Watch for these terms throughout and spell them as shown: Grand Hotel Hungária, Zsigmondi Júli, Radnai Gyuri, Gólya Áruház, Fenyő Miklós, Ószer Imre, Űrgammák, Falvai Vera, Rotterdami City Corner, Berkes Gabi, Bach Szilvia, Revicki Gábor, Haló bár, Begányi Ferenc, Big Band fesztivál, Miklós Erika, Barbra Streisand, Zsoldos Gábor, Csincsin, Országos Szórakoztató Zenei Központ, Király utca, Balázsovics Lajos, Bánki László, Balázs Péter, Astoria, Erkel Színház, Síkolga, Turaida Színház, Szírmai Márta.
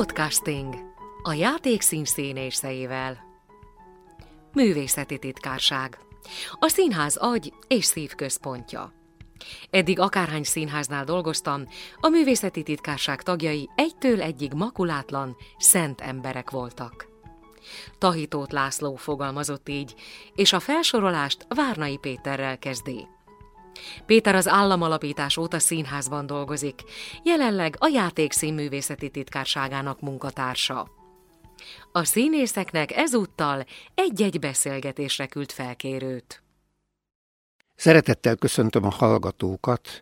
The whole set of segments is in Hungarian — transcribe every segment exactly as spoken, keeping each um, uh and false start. Podcasting a játék színszínészeivel. Művészeti titkárság. A színház agy és szív központja. Eddig akárhány színháznál dolgoztam, a művészeti titkárság tagjai egytől egyig makulátlan, szent emberek voltak. Tahi Tóth László fogalmazott így, és a felsorolást Várnai Péterrel kezdi. Péter az államalapítás óta színházban dolgozik, jelenleg a játékszínművészeti titkárságának munkatársa. A színészeknek ezúttal egy-egy beszélgetésre küld felkérőt. Szeretettel köszöntöm a hallgatókat!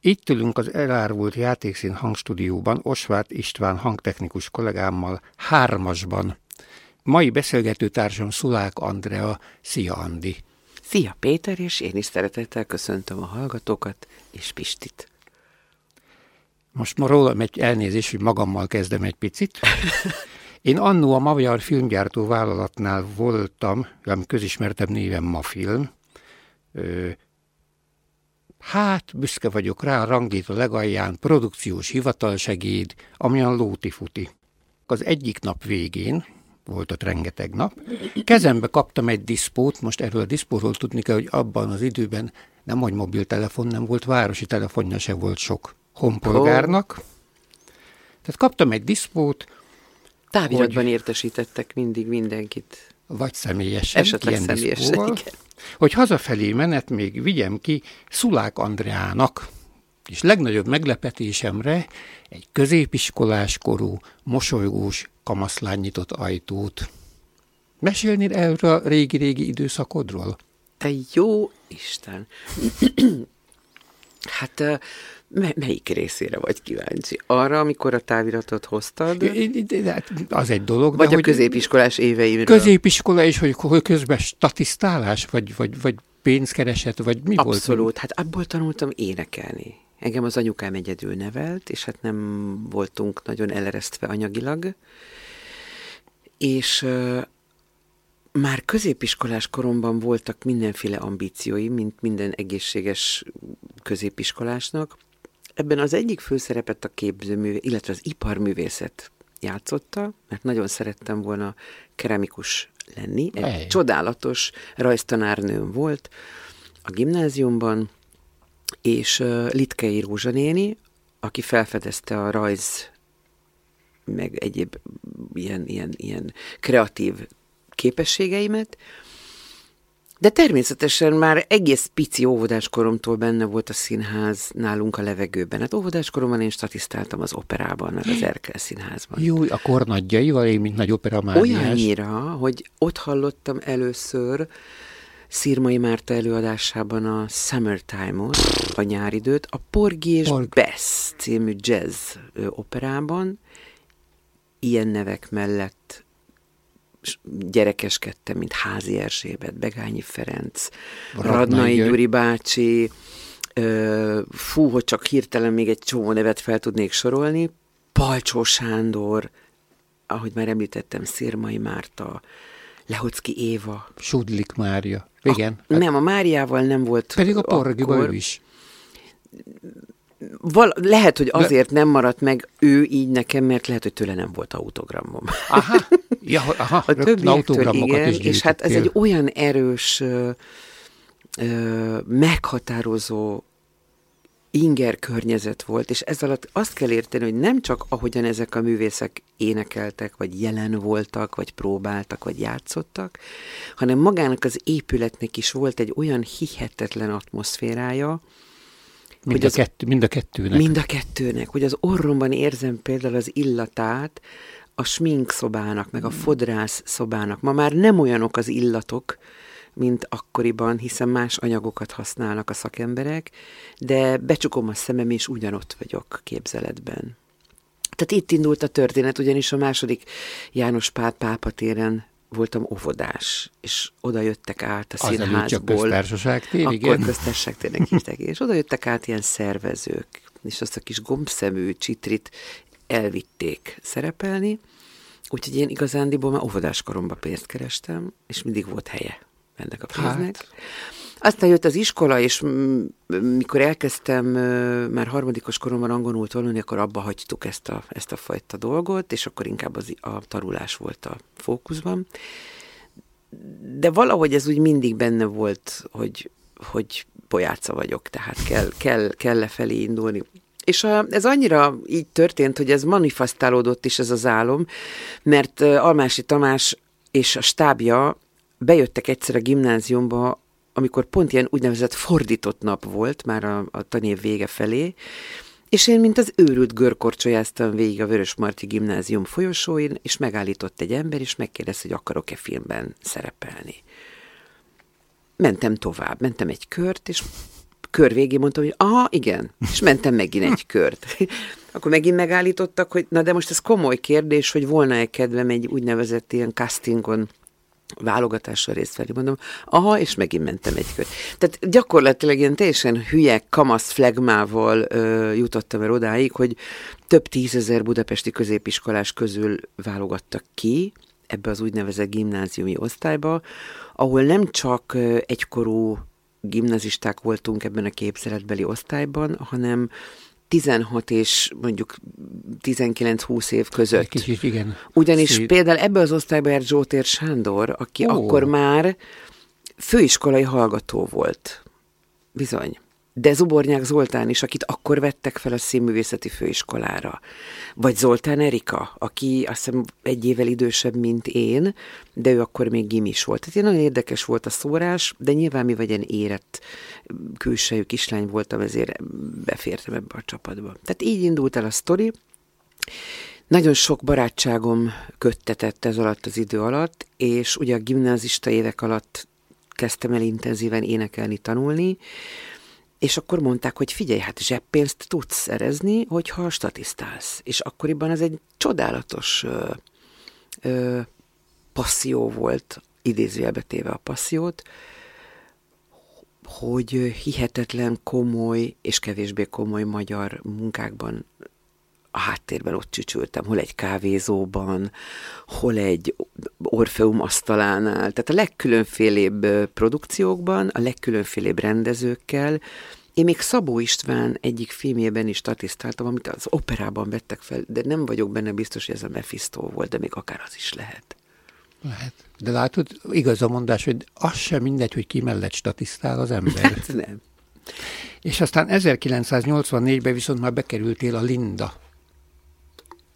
Itt ülünk az elárvult játékszín hangstúdióban Osváth István hangtechnikus kollégámmal hármasban. Mai beszélgetőtársam Szulák Andrea. Szia, Andi! Szia, Péter, és én is szeretettel köszöntöm a hallgatókat és Pistit. Most ma rólam egy elnézés, hogy magammal kezdem egy picit. Én annó a Magyar Filmgyártó vállalatnál voltam, ami közismertebb néven Ma Film. Hát, büszke vagyok rá, rangít a legalján, produkciós hivatalsegéd, amilyen lótifuti. Az egyik nap végén, volt ott rengeteg nap, kezembe kaptam egy diszpót, most erről a diszpóról tudni kell, hogy abban az időben nem hogy mobiltelefon nem volt, városi telefonja se volt sok honpolgárnak. Oh. Tehát kaptam egy diszpót. Táviratban hogy, értesítettek mindig mindenkit. Vagy személyesen, esetleg ilyen személyesen, diszpóval, igen. Hogy hazafelé menet még vigyem ki Szulák Andreának. És legnagyobb meglepetésemre egy középiskolás korú, mosolygós kamaszlány nyitott ajtót. Mesélnéd erről a régi-régi időszakodról? Te jó Isten! Hát m- melyik részére vagy kíváncsi? Arra, amikor a táviratot hoztad? Az egy dolog. Vagy de, a középiskolás éveimről? Középiskola, és hogy közben statisztálás, vagy, vagy, vagy pénzkereset, vagy mi volt? Abszolút. Hát abból tanultam énekelni. Engem az anyukám egyedül nevelt, és hát nem voltunk nagyon eleresztve anyagilag. És uh, már középiskolás koromban voltak mindenféle ambíciói, mint minden egészséges középiskolásnak. Ebben az egyik főszerepet a képzőmű, illetve az iparművészet játszotta, mert nagyon szerettem volna keramikus lenni. Egy hey. csodálatos rajztanárnőm volt a gimnáziumban, és Litkei Rózsa néni, aki felfedezte a rajz, meg egyéb ilyen, ilyen, ilyen kreatív képességeimet, de természetesen már egész pici óvodáskoromtól benne volt a színház nálunk a levegőben. Hát óvodáskoromban én statisztáltam az operában, meg az Erkel Színházban. Jó, a kornagyjaival, én mint nagy operamániás. Olyannyira, hogy ott hallottam először Szírmai Márta előadásában a Summertime-ot, a nyáridőt, a Porgy és Porg. Bess című jazz operában. Ilyen nevek mellett gyerekeskedtem, mint Házi Erzsébet, Begányi Ferenc, Radnai, Radnai Gyuri bácsi, fú, hogy csak hirtelen még egy csomó nevet fel tudnék sorolni, Palcsó Sándor, ahogy már említettem, Szírmai Márta, Lehocki Éva. Sudlik Mária. Igen. A, hát nem, a Máriával nem volt. Pedig a Porgiba ő is. Val, lehet, hogy azért Le... nem maradt meg ő így nekem, mert lehet, hogy tőle nem volt autogramom. Aha. Ja, aha. A többiektől igen, is és hát ez egy olyan erős, ö, ö, meghatározó inger környezet volt, és ez alatt azt kell érteni, hogy nem csak ahogyan ezek a művészek énekeltek, vagy jelen voltak, vagy próbáltak, vagy játszottak, hanem magának az épületnek is volt egy olyan hihetetlen atmoszférája. Mind, hogy a, az, kettő, mind a kettőnek. Mind a kettőnek, hogy az orromban érzem például az illatát a smink szobának, meg a fodrász szobának. Ma már nem olyanok az illatok, mint akkoriban, hiszen más anyagokat használnak a szakemberek, de becsukom a szemem, és ugyanott vagyok képzeletben. Tehát itt indult a történet, ugyanis a második János Pál Pápa téren voltam óvodás, és oda jöttek át a színházból. Az előtt csak köztársaság tér, akkor igen. Akkor köztársaság térnek hívták, és oda jöttek át ilyen szervezők, és azt a kis gombszemű csitrit elvitték szerepelni, úgyhogy én igazándiból már óvodáskoromban pénzt kerestem, és mindig volt helye ennek a pénznek. Hát. Aztán jött az iskola, és mikor elkezdtem, már harmadikos koromban angolul tanulni, akkor abba hagytuk ezt a, ezt a fajta dolgot, és akkor inkább az, a tanulás volt a fókuszban. De valahogy ez úgy mindig benne volt, hogy, hogy pojáca vagyok, tehát kell, kell, kell lefelé indulni. És a, ez annyira így történt, hogy ez manifestálódott is ez az álom, mert Almási Tamás és a stábja bejöttek egyszer a gimnáziumba, amikor pont ilyen úgynevezett fordított nap volt, már a, a tanév vége felé, és én, mint az őrült görkorcsolyáztam végig a Vörösmarty gimnázium folyosóin, és megállított egy ember, és megkérdezte, hogy akarok-e filmben szerepelni. Mentem tovább, mentem egy kört, és kör végén mondtam, hogy aha, igen, és mentem megint egy kört. Akkor megint megállítottak, hogy na de most ez komoly kérdés, hogy volna-e kedvem egy úgynevezett ilyen castingon, válogatással részt venni, mondom, aha, és megint mentem egy kört. Tehát gyakorlatilag ilyen teljesen hülye, kamasz flegmával ö, jutottam el odáig, hogy több tízezer budapesti középiskolás közül válogattak ki ebbe az úgynevezett gimnáziumi osztályba, ahol nem csak egykorú gimnazisták voltunk ebben a képzeletbeli osztályban, hanem tizenhat és mondjuk tizenkilenc-húsz év között. Kicsit, igen. Ugyanis szép. Például ebbe az osztályba járt Zsótér Sándor, aki oh. akkor már főiskolai hallgató volt. Bizony. De Zubornyák Zoltán is, akit akkor vettek fel a színművészeti főiskolára. Vagy Zoltán Erika, aki azt hiszem egy évvel idősebb, mint én, de ő akkor még gimis volt. Tehát nagyon érdekes volt a szórás, de nyilván mi vagy ilyen érett külsejű kislány voltam, ezért befértem ebbe a csapatba. Tehát így indult el a sztori. Nagyon sok barátságom köttetett ez alatt az idő alatt, és ugye a gimnázista évek alatt kezdtem el intenzíven énekelni, tanulni, és akkor mondták, hogy figyelj, hát zseppénzt tudsz szerezni, hogyha statisztálsz. És akkoriban ez egy csodálatos ö, ö, passzió volt, idézőjelbe téve a passziót, hogy hihetetlen komoly és kevésbé komoly magyar munkákban a háttérben ott csücsültem, hol egy kávézóban, hol egy Orfeum asztalánál, tehát a legkülönfélébb produkciókban, a legkülönfélébb rendezőkkel. Én még Szabó István egyik filmjében is statisztáltam, amit az operában vettek fel, de nem vagyok benne biztos, hogy ez a Mephisto volt, de még akár az is lehet. Lehet. De látod, igaz a mondás, hogy az sem mindegy, hogy ki mellett statisztál az ember. Hát nem. És aztán ezerkilencszáznyolcvannégyben viszont már bekerültél a Linda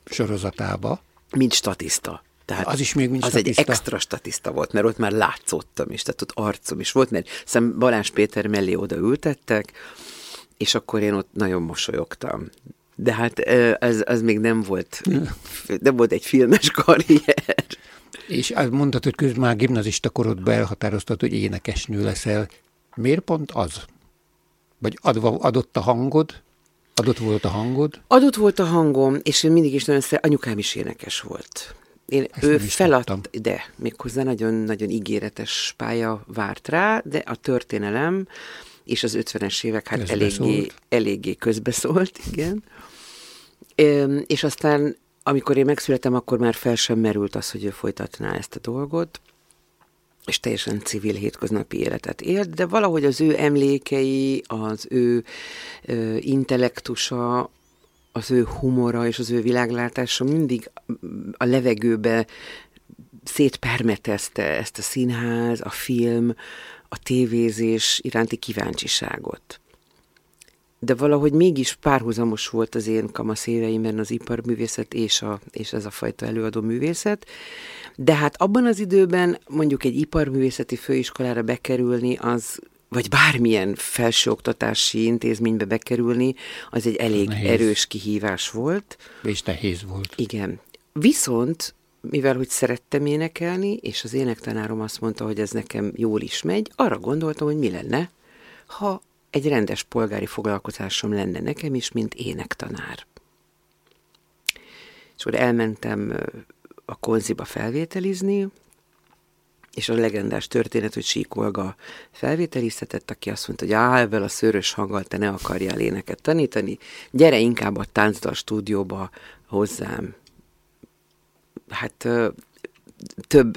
sorozatába. Mint statiszta. Tehát az is még mint az statiszta. Egy extra statiszta volt, mert ott már látszottam is, tehát ott arcom is volt, mert hiszem Balázs Péter mellé oda ültettek, és akkor én ott nagyon mosolyogtam. De hát az, az még nem volt, nem volt egy filmes karrier. És azt mondtad, hogy közben már gimnazista korodban elhatároztad, hogy énekesnő leszel. Miért pont az? Vagy adva, adott a hangod? Adott volt a hangod? Adott volt a hangom, és én mindig is nagyon szeret, anyukám is énekes volt. Én, ő feladt, de méghozzá nagyon-nagyon ígéretes pálya várt rá, de a történelem és az ötvenes évek hát eléggé, eléggé közbeszólt, igen. És aztán, amikor én megszülettem, akkor már fel sem merült az, hogy ő folytatná ezt a dolgot, és teljesen civil hétköznapi életet élt, de valahogy az ő emlékei, az ő ö, intellektusa, az ő humora és az ő világlátása mindig a levegőbe szétpermetezte ezt a színház, a film, a tévézés iránti kíváncsiságot. De valahogy mégis párhuzamos volt az én kamasz éveimben az iparművészet és, a, és ez a fajta előadó művészet. De hát abban az időben mondjuk egy iparművészeti főiskolára bekerülni, az, vagy bármilyen felsőoktatási intézménybe bekerülni, az egy elég nehéz. Erős kihívás volt. És nehéz volt. Igen. Viszont, mivel hogy szerettem énekelni, és az énektanárom azt mondta, hogy ez nekem jól is megy, arra gondoltam, hogy mi lenne, ha egy rendes polgári foglalkozásom lenne nekem is, mint énektanár. És akkor elmentem a Konziba felvételizni, és a legendás történet, hogy Síkolga felvételiztetett, aki azt mondta, hogy áh, ebben a szőrös hanggal te ne akarjál éneket tanítani, gyere inkább a táncdal stúdióba hozzám. Hát több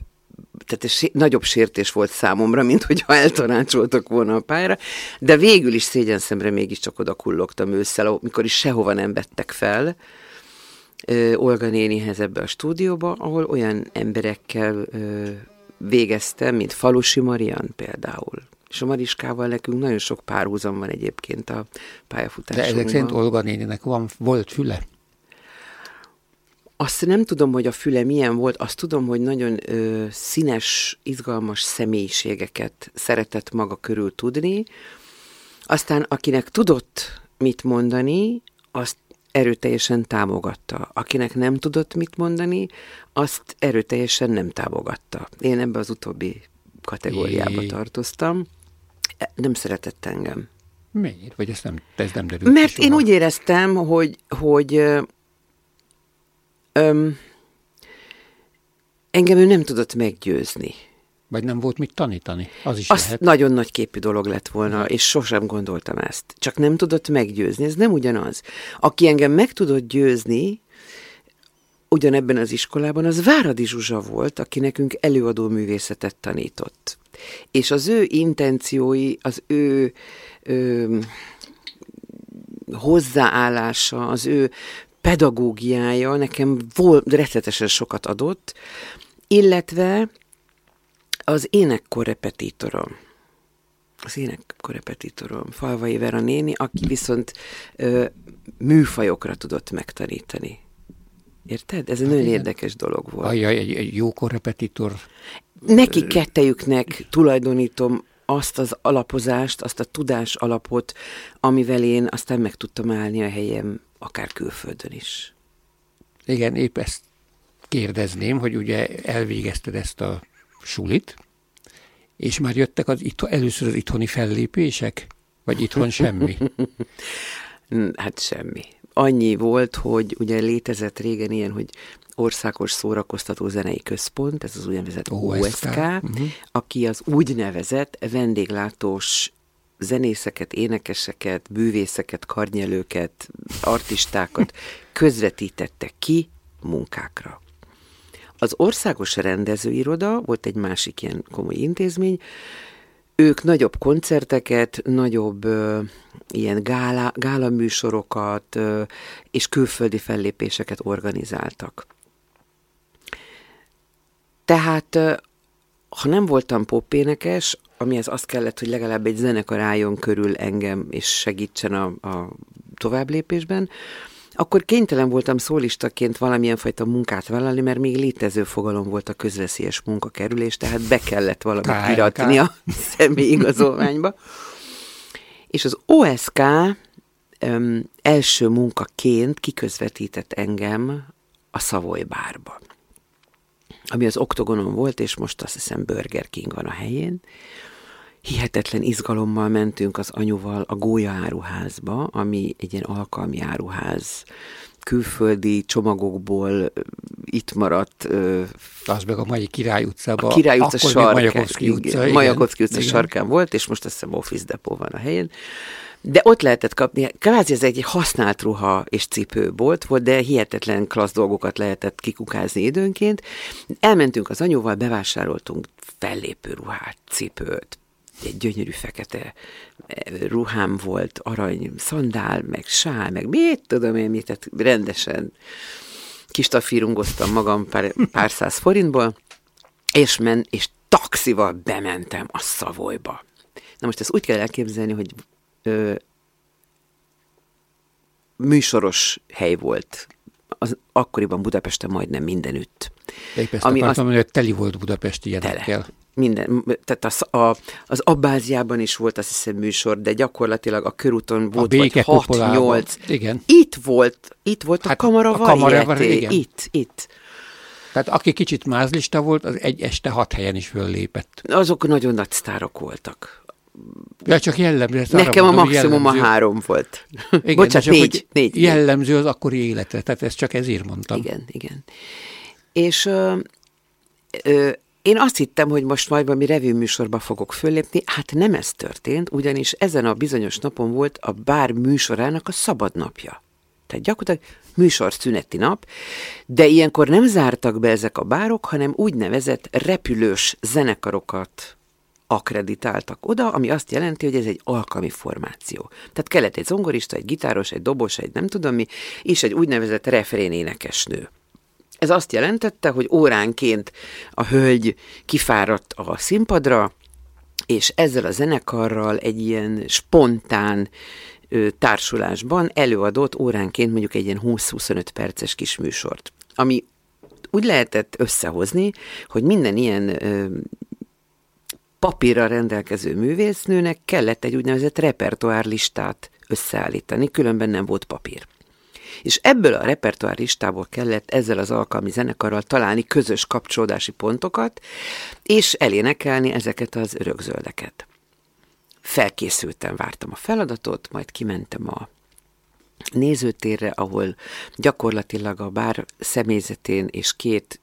tehát ez nagyobb sértés volt számomra, mint hogyha eltanácsoltak volna a pályára, de végül is szégyenszemre mégiscsak oda kullogtam ősszel, mikor is sehova nem vettek fel, ö, Olga nénihez ebbe a stúdióba, ahol olyan emberekkel ö, végeztem, mint Falusi Mariann például. És a Mariskával nekünk nagyon sok párhuzam van egyébként a pályafutásunkban. De ezek szerint Olga néninek van, volt füle? Azt nem tudom, hogy a füle milyen volt, azt tudom, hogy nagyon ö, színes, izgalmas személyiségeket szeretett maga körül tudni. Aztán akinek tudott mit mondani, azt erőteljesen támogatta. Akinek nem tudott mit mondani, azt erőteljesen nem támogatta. Én ebbe az utóbbi kategóriába tartoztam. Nem szeretett engem. Miért? Vagy ez nem, ez nem derült? Mert én úgy éreztem, hogy... hogy Öm, engem ő nem tudott meggyőzni. Vagy nem volt mit tanítani? Az is lehet. Nagyon nagy képű dolog lett volna, és sosem gondoltam ezt. Csak nem tudott meggyőzni, ez nem ugyanaz. Aki engem meg tudott győzni, ugyanebben az iskolában, az Váradi Zsuzsa volt, aki nekünk előadó művészetet tanított. És az ő intenciói, az ő... Öm, hozzáállása, az ő... pedagógiája nekem volt, rettetesen sokat adott, illetve az énekkorrepetitorom, az énekkorrepetitorom, Falvai Vera néni, aki viszont ö, műfajokra tudott megtanítani. Érted? Ez egy hát nagyon igen. Érdekes dolog volt. Ajaj, egy, egy jó korrepetitor. Neki kettejüknek tulajdonítom azt az alapozást, azt a tudás alapot, amivel én aztán meg tudtam állni a helyem akár külföldön is. Igen, épp ezt kérdezném, hogy ugye elvégezted ezt a sulit, és már jöttek az itthon, először az itthoni fellépések? Vagy itthon semmi? Hát semmi. Annyi volt, hogy ugye létezett régen ilyen, hogy Országos Szórakoztató Zenei Központ, ez az úgynevezett o es ká, uh-huh. aki az úgynevezett vendéglátós zenészeket, énekeseket, bűvészeket, karnyelőket, artistákat közvetítette ki munkákra. Az Országos Rendezőiroda volt egy másik ilyen komoly intézmény, ők nagyobb koncerteket, nagyobb ö, ilyen gála, gála műsorokat ö, és külföldi fellépéseket organizáltak. Tehát, ö, ha nem voltam popénekes, amihez azt kellett, hogy legalább egy zenekar álljon körül engem, és segítsen a, a továbblépésben, akkor kénytelen voltam szólistaként valamilyen fajta munkát vállalni, mert még létező fogalom volt a közveszélyes munkakerülés, tehát be kellett valamit iratni a személyigazolványba. És az o es ká öm, első munkaként kiközvetített engem a Savoy bárba, ami az Oktogonon volt, és most azt hiszem Burger King van a helyén. Hihetetlen izgalommal mentünk az anyuval a Gólya áruházba, ami egy ilyen alkalmi áruház, külföldi csomagokból itt maradt... Az meg a mai Király utcában. A Király utca sarkán. Majakovszky utca. Majakovszky utca sarkán volt, és most azt hiszem Office Depot van a helyén. De ott lehetett kapni, kvázi ez egy használt ruha és cipőbolt volt, de hihetetlen klassz dolgokat lehetett kikukázni időnként. Elmentünk az anyóval, bevásároltunk fellépő ruhát, cipőt. Egy gyönyörű fekete ruhám volt, arany szandál, meg sál, meg mit tudom én mit, tehát rendesen kistafírungoztam magam pár, pár száz forintból, és, men, és taxival bementem a Savoyba. Na most ezt úgy kell elképzelni, hogy ö, műsoros hely volt. Az akkoriban Budapesten majdnem mindenütt. De épp ezt ami akartam, azt, hogy teli volt Budapest ilyenekkel. Minden, tehát az, a, az Abbáziában is volt azt hiszem műsor, de gyakorlatilag a körúton volt a vagy hat nyolc. Igen. Itt volt, itt volt hát a Kamaravarieté, itt, itt. Tehát aki kicsit mázlista volt, az egy este hat helyen is föllépett. Azok nagyon nagy sztárok voltak. Ja, csak jellemző. Nekem mondom, a maximum jellemző. A három volt. Igen, bocsánat, csak, négy, négy. Jellemző az akkori életre, tehát ezt csak ezért mondtam. Igen, igen. És ö, ö, én azt hittem, hogy most majd valami revűműsorba fogok föllépni, hát nem ez történt, ugyanis ezen a bizonyos napon volt a bár műsorának a szabadnapja. Tehát gyakorlatilag műsorszüneti nap, de ilyenkor nem zártak be ezek a bárok, hanem úgynevezett repülős zenekarokat akreditáltak oda, ami azt jelenti, hogy ez egy alkalmi formáció. Tehát kellett egy zongorista, egy gitáros, egy dobos, egy nem tudom mi, és egy úgynevezett refrén énekesnő. Ez azt jelentette, hogy óránként a hölgy kifáradt a színpadra, és ezzel a zenekarral egy ilyen spontán ö, társulásban előadott óránként mondjuk egy ilyen húsz-huszonöt perces kis műsort, ami úgy lehetett összehozni, hogy minden ilyen ö, papírra rendelkező művésznőnek kellett egy úgynevezett repertoárlistát összeállítani, különben nem volt papír. És ebből a repertoárlistából kellett ezzel az alkalmi zenekarral találni közös kapcsolódási pontokat, és elénekelni ezeket az örökzöldeket. Felkészültem, vártam a feladatot, majd kimentem a nézőtérre, ahol gyakorlatilag a bár személyzetén és két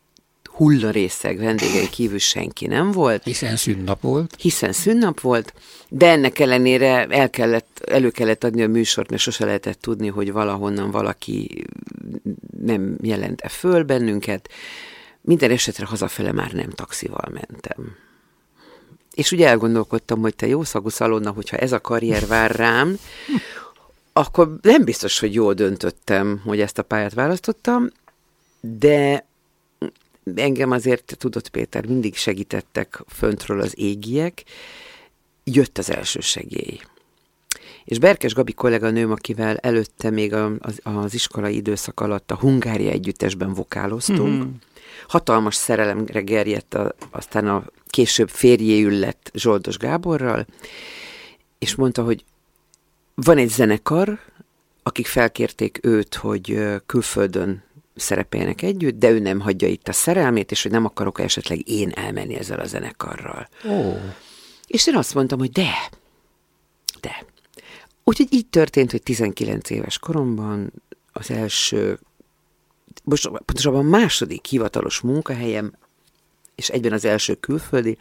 hullarészeg vendégei kívül senki nem volt. Hiszen szünnap volt. Hiszen szünnap volt, de ennek ellenére el kellett, elő kellett adni a műsort, mert sose lehetett tudni, hogy valahonnan valaki nem jelent-e föl bennünket. Minden esetre hazafele már nem taxival mentem. És ugye elgondolkodtam, hogy te jószagú szalonna, hogyha ez a karrier vár rám, akkor nem biztos, hogy jól döntöttem, hogy ezt a pályát választottam, de engem azért, tudott Péter, mindig segítettek föntről az égiek, jött az első segély. És Berkes Gabi kolléganőm, akivel előtte még az, az iskolai időszak alatt a Hungária együttesben vokáloztunk, mm-hmm. hatalmas szerelemre gerjedt, a, aztán a később férjéül lett Zsoldos Gáborral, és mondta, hogy van egy zenekar, akik felkérték őt, hogy külföldön szerepeljenek együtt, de ő nem hagyja itt a szerelmét, és hogy nem akarok esetleg én elmenni ezzel a zenekarral. Oh. És én azt mondtam, hogy de, de. Úgyhogy így történt, hogy tizenkilenc éves koromban az első, most pontosabban a második hivatalos munkahelyem, és egyben az első külföldi,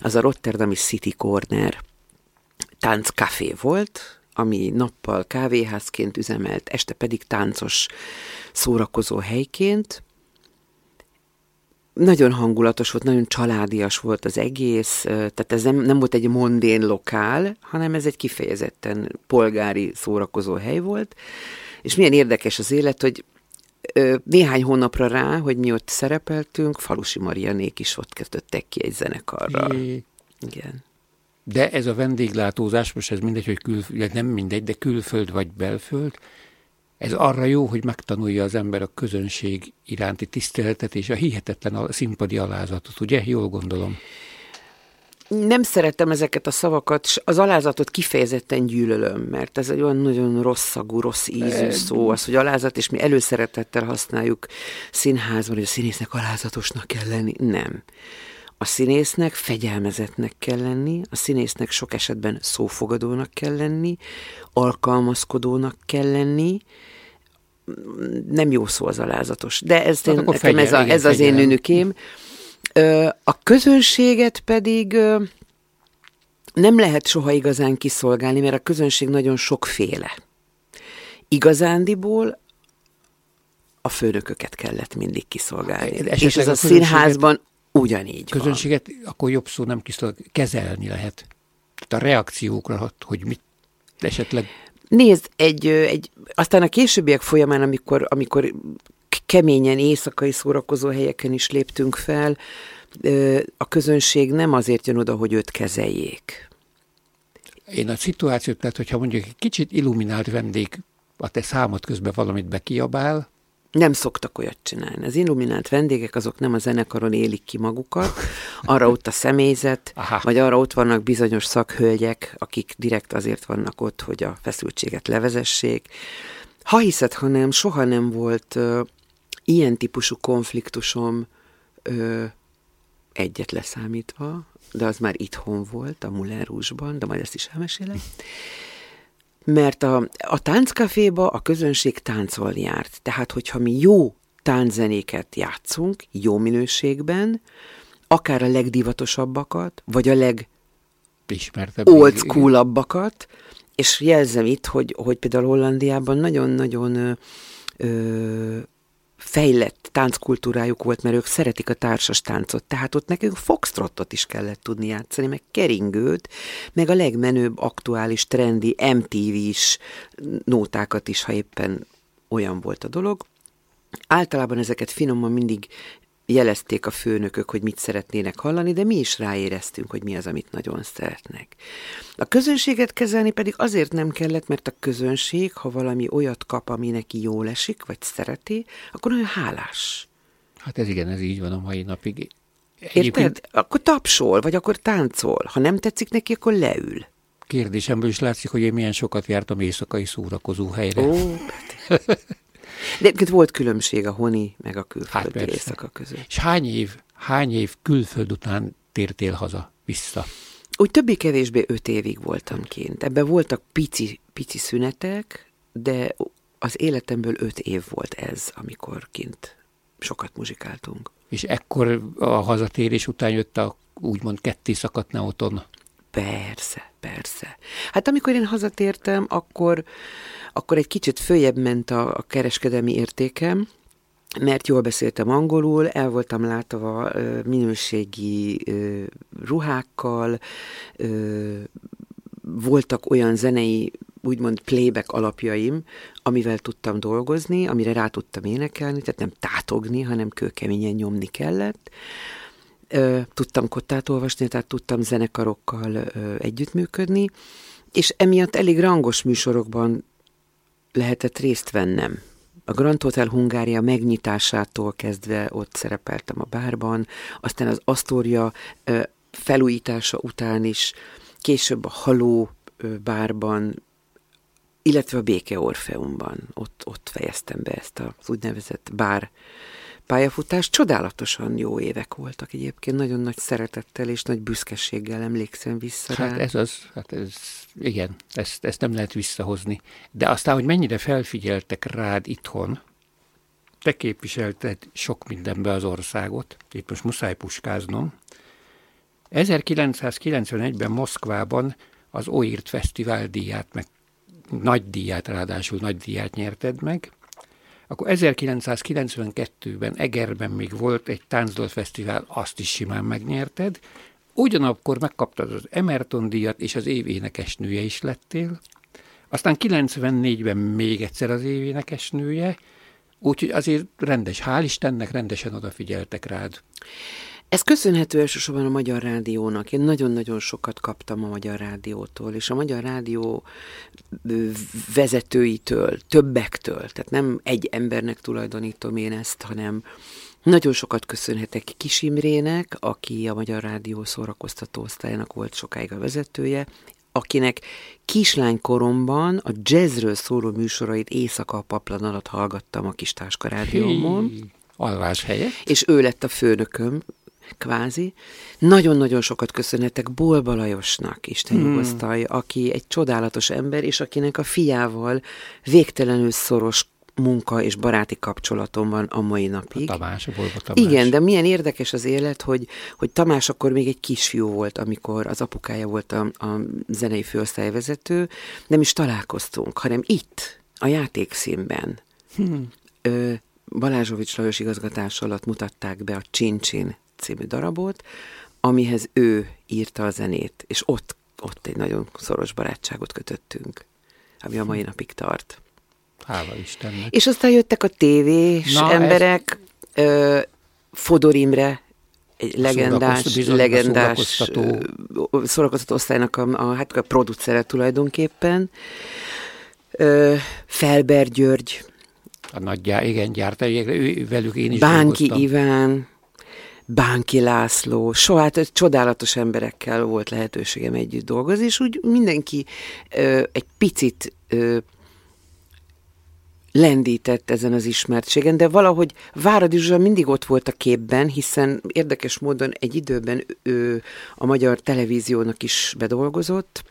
az a rotterdami City Corner tánckafé volt, ami nappal kávéházként üzemelt, este pedig táncos szórakozó helyként. Nagyon hangulatos volt, nagyon családias volt az egész, tehát ez nem, nem volt egy mondén lokál, hanem ez egy kifejezetten polgári szórakozó hely volt. És milyen érdekes az élet, hogy néhány hónapra rá, hogy mi ott szerepeltünk, Falusi Mariannék is ott kötöttek ki egy zenekarra. Jé. Igen. De ez a vendéglátózás, most ez mindegy, hogy külföld, nem mindegy, de külföld vagy belföld, ez arra jó, hogy megtanulja az ember a közönség iránti tiszteletet és a hihetetlen színpadi alázatot, ugye? Jól gondolom. Nem szeretem ezeket a szavakat, az alázatot kifejezetten gyűlölöm, mert ez egy olyan nagyon rossz szagú, rossz ízű szó, az, hogy alázat, és mi előszeretettel használjuk színházban, hogy a színésznek alázatosnak kell lenni. Nem. A színésznek fegyelmezetnek kell lenni, a színésznek sok esetben szófogadónak kell lenni, alkalmazkodónak kell lenni. Nem jó szó az alázatos, de ez, én, nekem fegyel, ez, a, igen, ez az én ünükém. A közönséget pedig nem lehet soha igazán kiszolgálni, mert a közönség nagyon sokféle. Igazándiból a főnököket kellett mindig kiszolgálni. Hát, és ez a, a színházban ugyanígy közönséget van. Akkor jobb szó nem kiszolgálni, kezelni lehet. Tehát a reakciókra, hogy mit esetleg... Nézd, egy, egy, aztán a későbbiek folyamán, amikor, amikor keményen éjszakai szórakozó helyeken is léptünk fel, a közönség nem azért jön oda, hogy őt kezeljék. Én a szituációt, tehát hogyha mondjuk egy kicsit illuminált vendég a te számod közben valamit bekiabál, nem szoktak olyat csinálni. Az illuminált vendégek azok nem a zenekaron élik ki magukat, arra ott a személyzet, aha, vagy arra ott vannak bizonyos szakhölgyek, akik direkt azért vannak ott, hogy a feszültséget levezessék. Ha hiszed, ha nem, soha nem volt ö, ilyen típusú konfliktusom ö, egyet leszámítva, de az már itthon volt, a Moulin Rouge-ban, de majd ezt is elmesélem. Mert a, a tánckaféba a közönség táncol járt. Tehát, hogyha mi jó tánczenéket játszunk, jó minőségben, akár a legdivatosabbakat, vagy a legismertebb, old school-abbakat, És jelzem itt, hogy, hogy például Hollandiában nagyon-nagyon ö, fejlett tánckultúrájuk volt, mert ők szeretik a társas táncot. Tehát ott nekünk foxtrottot is kellett tudni játszani, meg keringőt, meg a legmenőbb aktuális, trendi, em té vés nótákat is, ha éppen olyan volt a dolog. Általában ezeket finoman mindig jelezték a főnökök, hogy mit szeretnének hallani, de mi is ráéreztünk, hogy mi az, amit nagyon szeretnek. A közönséget kezelni pedig azért nem kellett, mert a közönség, ha valami olyat kap, ami neki jól esik, vagy szereti, akkor olyan hálás. Hát ez igen, ez így van a mai napig. Egyébként... Érted? Akkor tapsol, vagy akkor táncol. Ha nem tetszik neki, akkor leül. Kérdésemből is látszik, hogy én milyen sokat jártam éjszakai szórakozó helyre. Ó, de volt különbség a honi, meg a külföldi hát éjszaka között. És hány év, hány év külföld után tértél haza, vissza? Úgy többé-kevésbé öt évig voltam kint. Ebben voltak pici, pici szünetek, de az életemből öt év volt ez, amikor kint sokat muzsikáltunk. És ekkor a hazatérés után jött a úgymond ketté szakadt neoton? Persze, persze. Hát amikor én hazatértem, akkor, akkor egy kicsit följebb ment a, a kereskedelmi értékem, mert jól beszéltem angolul, el voltam látva ö, minőségi ö, ruhákkal, ö, voltak olyan zenei, úgymond playback alapjaim, amivel tudtam dolgozni, amire rá tudtam énekelni, tehát nem tátogni, hanem kőkeményen nyomni kellett. Tudtam kottát olvasni, tehát tudtam zenekarokkal együttműködni, és emiatt elég rangos műsorokban lehetett részt vennem. A Grand Hotel Hungária megnyitásától kezdve ott szerepeltem a bárban, aztán az Astoria felújítása után is, később a Haló bárban, illetve a Béke Orfeumban. Ott, ott fejeztem be ezt az úgynevezett bár pályafutás. Csodálatosan jó évek voltak egyébként, nagyon nagy szeretettel és nagy büszkeséggel emlékszem vissza rá. Hát ez az, hát ez, igen, ezt, ezt nem lehet visszahozni. De aztán, hogy mennyire felfigyeltek rád itthon, te képviselted sok mindenbe az országot, itt most muszáj puskáznom. ezerkilencszázkilencvenegyben Moszkvában az Oírt Fesztivál díját, meg nagy díját, ráadásul nagy díját nyerted meg. Akkor ezerkilencszázkilencvenkettőben Egerben még volt egy táncdalfesztivál, azt is simán megnyerted. Ugyanakkor megkaptad az Emerton díjat, és az év énekesnője is lettél. Aztán kilencvennégyben még egyszer az év énekesnője, úgyhogy azért rendes, hál' Istennek rendesen odafigyeltek rád. Ez köszönhető elsősorban a Magyar Rádiónak. Én nagyon-nagyon sokat kaptam a Magyar Rádiótól, és a Magyar Rádió vezetőitől, többektől, tehát nem egy embernek tulajdonítom én ezt, hanem nagyon sokat köszönhetek Kis Imrének, aki a Magyar Rádió szórakoztató osztályának volt sokáig a vezetője, akinek kislánykoromban a jazzről szóló műsorait éjszaka a paplan alatt hallgattam a kis táska rádiómon. Alvás helye. És ő lett a főnököm, kvázi. Nagyon-nagyon sokat köszönhetek Bolba Lajosnak, Isten nyugasztalja, hmm. aki egy csodálatos ember, és akinek a fiával végtelenül szoros munka és baráti kapcsolatom van a mai napig. A Tamás, a Bolba Tamás. Igen, de milyen érdekes az élet, hogy, hogy Tamás akkor még egy kisfiú volt, amikor az apukája volt a, a zenei főosztályvezető. Nem is találkoztunk, hanem itt, a játékszínben. Hmm. Ö, Balázsovics Lajos igazgatás alatt mutatták be a Csin-Csin című darabot, amihez ő írta a zenét, és ott, ott egy nagyon szoros barátságot kötöttünk, ami a mai napig tart. Hála Istennek. És aztán jöttek a tévés Na, emberek, ez... ö, Fodor Imre, egy legendás, legendás szórakoztató, szórakoztató osztálynak a, a, hát a producere tulajdonképpen, ö, Felber György, a nagyjá, igen, gyártá, velük én is Bánki dolgoztam. Iván, Bánki László, soha, hát csodálatos emberekkel volt lehetőségem együtt dolgozni, és úgy mindenki ö, egy picit ö, lendített ezen az ismertségen, de valahogy Váradi Zsuzsa mindig ott volt a képben, hiszen érdekes módon egy időben ő a Magyar Televíziónak is bedolgozott,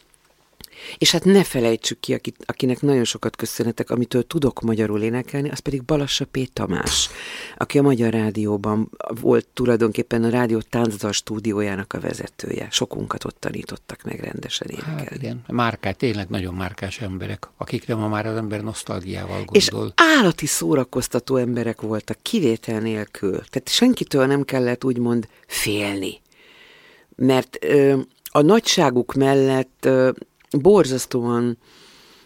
És hát ne felejtsük ki, akit, akinek nagyon sokat köszönhetek, amitől tudok magyarul énekelni, az pedig Balassa P. Tamás, aki a Magyar Rádióban volt tulajdonképpen a rádió táncdal stúdiójának a vezetője. Sokunkat ott tanítottak meg rendesen énekelni. Hát igen, márkát, tényleg nagyon márkás emberek, akikre ma már az ember nosztalgiával gondol. És állati szórakoztató emberek voltak, kivétel nélkül. Tehát senkitől nem kellett úgymond félni. Mert ö, a nagyságuk mellett ö, borzasztóan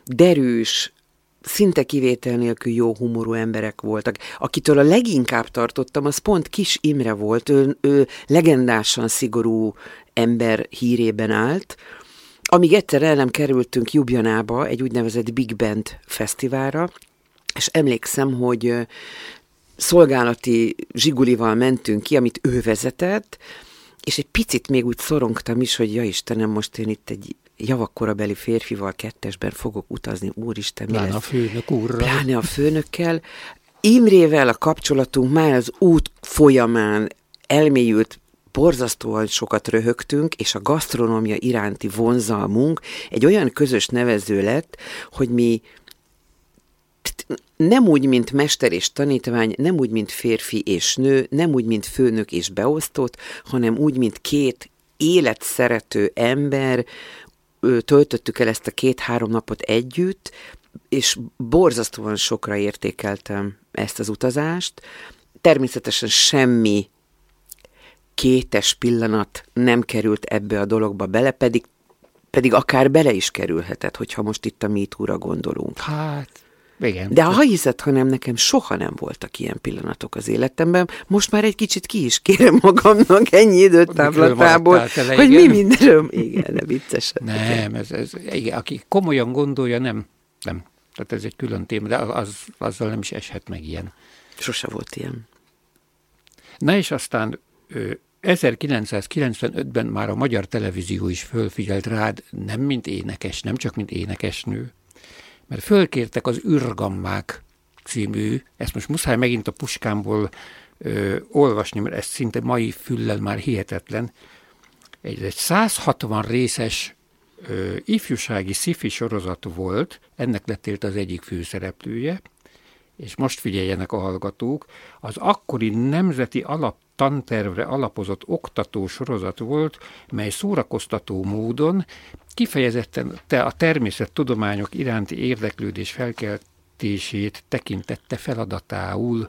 derűs, szinte kivétel nélkül jó humorú emberek voltak. Akitől a leginkább tartottam, az pont Kis Imre volt. Ő, ő legendásan szigorú ember hírében állt. Amíg egyszer el nem kerültünk Ljubljanába, egy úgynevezett Big Band fesztiválra, és emlékszem, hogy szolgálati zsigulival mentünk ki, amit ő vezetett, és egy picit még úgy szorongtam is, hogy ja Istenem, most én itt egy javakkorabeli férfival kettesben fogok utazni, úristen, mi lesz? Pláne a főnök úrral. Pláne a főnökkel. Imrével a kapcsolatunk már az út folyamán elmélyült, borzasztóan sokat röhögtünk, és a gasztronómia iránti vonzalmunk egy olyan közös nevező lett, hogy mi nem úgy, mint mester és tanítvány, nem úgy, mint férfi és nő, nem úgy, mint főnök és beosztott, hanem úgy, mint két életszerető ember, töltöttük el ezt a két-három napot együtt, és borzasztóan sokra értékeltem ezt az utazást. Természetesen semmi kétes pillanat nem került ebbe a dologba bele, pedig, pedig akár bele is kerülhetett, hogyha most itt a MeToo-ra gondolunk. Hát, igen. De ha hiszed, ha nem, nekem soha nem voltak ilyen pillanatok az életemben. Most már egy kicsit ki is kérem magamnak ennyi időtáblatából, hogy mi mindenről... Igen, de viccesen. Nem, ez, ez, igen, aki komolyan gondolja, nem. Nem. Tehát ez egy külön téma, de az, azzal nem is eshet meg ilyen. Sose volt ilyen. Na és aztán... ezerkilencszázkilencvenötben már a Magyar Televízió is fölfigyelt rád, nem mint énekes, nem csak mint énekesnő, mert fölkértek az Űrgammák című, ezt most muszáj megint a puskámból ö, olvasni, mert ez szinte mai füllel már hihetetlen, egy, egy száz hatvan részes ö, ifjúsági sci-fi sorozat volt, ennek lettélt az egyik főszereplője, és most figyeljenek a hallgatók, az akkori nemzeti alap tantervre alapozott oktató sorozat volt, mely szórakoztató módon kifejezetten a természettudományok iránti érdeklődés felkeltését tekintette feladatául.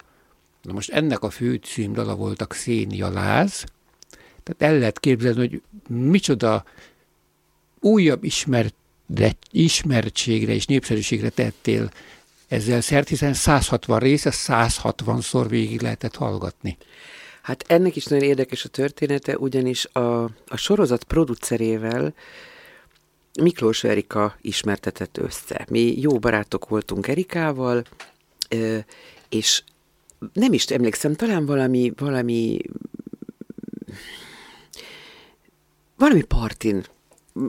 Na most ennek a fő címdala volt a Xénia Láz, tehát el lehet képzelni, hogy micsoda újabb ismert, ismertségre és népszerűségre tettél ezzel szert, hiszen száz hatvan rész, ezt száz hatvanszor végig lehetett hallgatni. Hát ennek is nagyon érdekes a története, ugyanis a, a sorozat producerével Miklós Erika ismertetett össze. Mi jó barátok voltunk Erikával, és nem is emlékszem, talán valami valami, valami partin.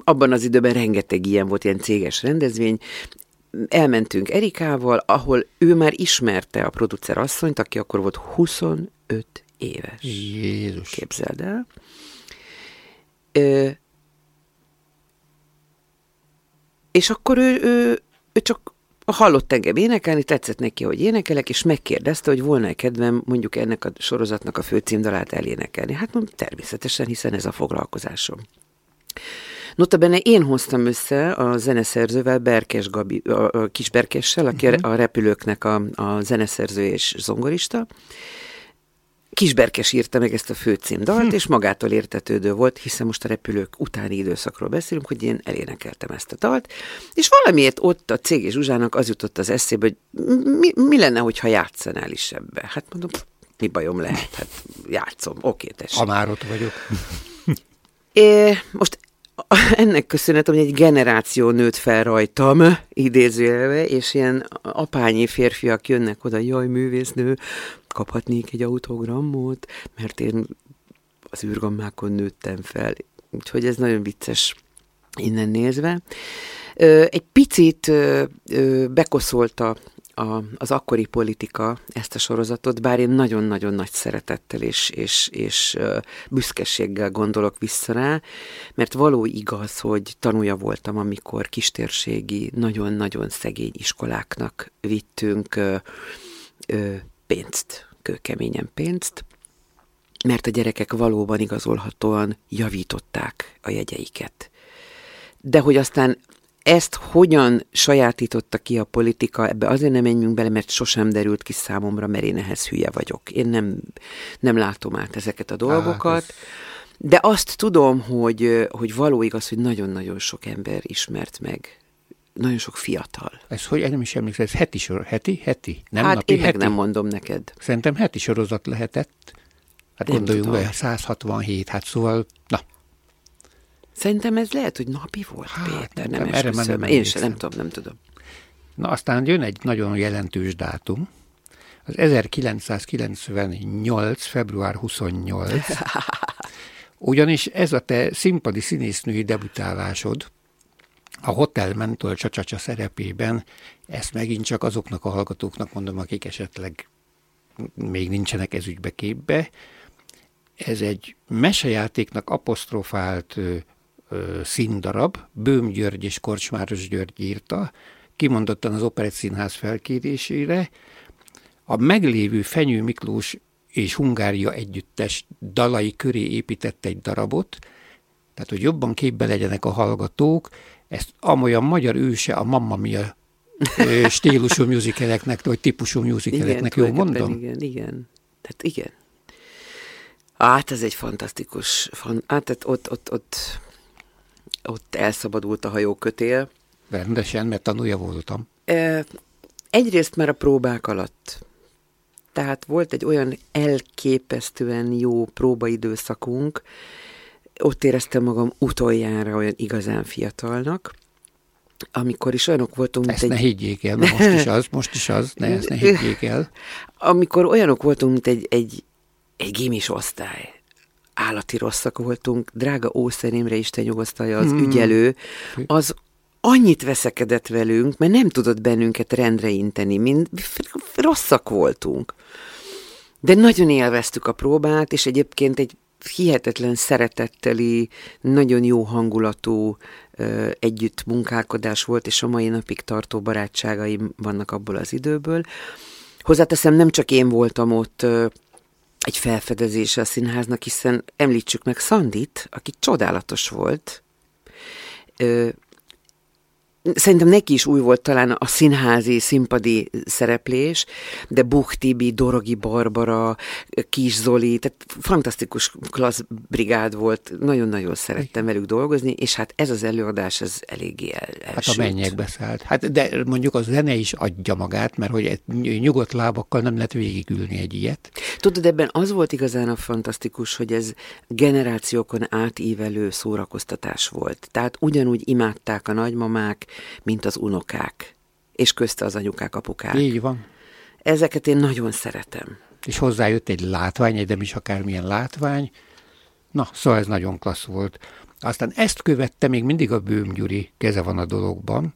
Abban az időben rengeteg ilyen volt, ilyen céges rendezvény. Elmentünk Erikával, ahol ő már ismerte a producer asszonyt, aki akkor volt huszonöt éves. Jézus. Képzeld el. Ö, és akkor ő, ő, ő csak hallott engem énekelni, tetszett neki, hogy énekelek, és megkérdezte, hogy volna-e kedvem mondjuk ennek a sorozatnak a főcímdalát elénekelni. Hát mondom, természetesen, hiszen ez a foglalkozásom. Notabene én hoztam össze a zeneszerzővel, Berkes Gabi, a Kis Berkessel, aki uh-huh. a Repülőknek a, a zeneszerző és zongorista. Kis Berkes írta meg ezt a főcímdalt, hm. és magától értetődő volt, hiszen most a Repülők utáni időszakról beszélünk, hogy én elénekeltem ezt a dalt, és valamiért ott a cég és Zsuzsának az jutott az eszébe, hogy mi, mi lenne, hogyha játszanál is ebbe? Hát mondom, pff, mi bajom lehet? Hát játszom, oké, tessék. Ha már ott vagyok. É, most ennek köszönhetem, hogy egy generáció nőtt fel rajtam, idézőjelve, és ilyen apányi férfiak jönnek oda, jaj, művésznő, kaphatnék egy autogramot, mert én az Űrgammákon nőttem fel. Úgyhogy ez nagyon vicces innen nézve. Egy picit bekoszolta a, az akkori politika ezt a sorozatot, bár én nagyon-nagyon nagy szeretettel és, és, és büszkeséggel gondolok vissza rá, mert való igaz, hogy tanúja voltam, amikor kistérségi, nagyon-nagyon szegény iskoláknak vittünk ö, ö, pénzt, kőkeményen pénzt, mert a gyerekek valóban igazolhatóan javították a jegyeiket. De hogy aztán ezt hogyan sajátította ki a politika, ebbe azért nem menjünk bele, mert sosem derült ki számomra, mert én ehhez hülye vagyok. Én nem, nem látom át ezeket a dolgokat, hát, de azt tudom, hogy, hogy való igaz, hogy nagyon-nagyon sok ember ismert meg. Nagyon sok fiatal. Ez hogy, nem is emlékszem, ez heti sor, heti? Heti? Nem hát napi, én heti? Meg nem mondom neked. Szerintem heti sorozat lehetett. Hát nem gondoljunk tudom. Be, száz hatvanhét, hát szóval, na. Szerintem ez lehet, hogy napi volt, hát, Péter, nem, nem esküszöm. Én sem, nem tudom, nem tudom. Na, aztán jön egy nagyon jelentős dátum. Az ezerkilencszázkilencvennyolc. február huszonnyolcadika. Ugyanis ez a te színpadi színésznői debütálásod a Hotel Mentol Csacsacsa szerepében. Ezt megint csak azoknak a hallgatóknak mondom, akik esetleg még nincsenek ez ügybe képbe. Ez egy mesejátéknak apostrofált ö, ö, színdarab, Böhm György és Korcsmáros György írta, kimondottan az Operett Színház felkérésére. A meglévő Fenyő Miklós és Hungária együttes dalai köré épített egy darabot, tehát hogy jobban képbe legyenek a hallgatók, ezt amolyan magyar őse a Mamma Mia stílusú musicaleknek, vagy típusú musicaleknek, jól mondom? Igen, igen, tehát igen. Hát ez egy fantasztikus, fan, hát ott, ott, ott, ott elszabadult a hajókötél. Rendesen, mert tanulja voltam. Egyrészt már a próbák alatt. Tehát volt egy olyan elképesztően jó próbaidőszakunk, ott éreztem magam utoljára olyan igazán fiatalnak, amikor is olyanok voltunk, mint ezt egy... ne higgyék el, most is az, most is az, ne, ezt ne higgyék el. Amikor olyanok voltunk, mint egy, egy Egy gimis osztály. Állati rosszak voltunk. Drága Ószer Imre, Isten nyugosztalja, az mm. ügyelő, az annyit veszekedett velünk, mert nem tudott bennünket rendre inteni, mint rosszak voltunk. De nagyon élveztük a próbát, és egyébként egy hihetetlen szeretetteli, nagyon jó hangulatú ö, együtt munkálkodás volt, és a mai napig tartó barátságaim vannak abból az időből. Hozzáteszem, nem csak én voltam ott, ö, egy felfedezése a színháznak, hiszen említsük meg Szandit, aki csodálatos volt. Ö, szerintem neki is új volt talán a színházi, színpadi szereplés, de Buch Tibi, Dorogi Barbara, Kis Zoli, tehát fantasztikus klassz brigád volt, nagyon-nagyon szerettem velük dolgozni, és hát ez az előadás, ez eléggé el, elsőt. Hát a mennyekbe szállt. Hát de mondjuk a zene is adja magát, mert hogy nyugodt lábakkal nem lehet végigülni egy ilyet. Tudod, ebben az volt igazán a fantasztikus, hogy ez generációkon átívelő szórakoztatás volt. Tehát ugyanúgy imádták a nagymamák, mint az unokák, és közte az anyukák, apukák. Így van. Ezeket én nagyon szeretem. És hozzájött egy látvány, egy nem is akármilyen látvány. Na, szóval ez nagyon klassz volt. Aztán ezt követte még mindig a Böhm Gyuri, keze van a dologban.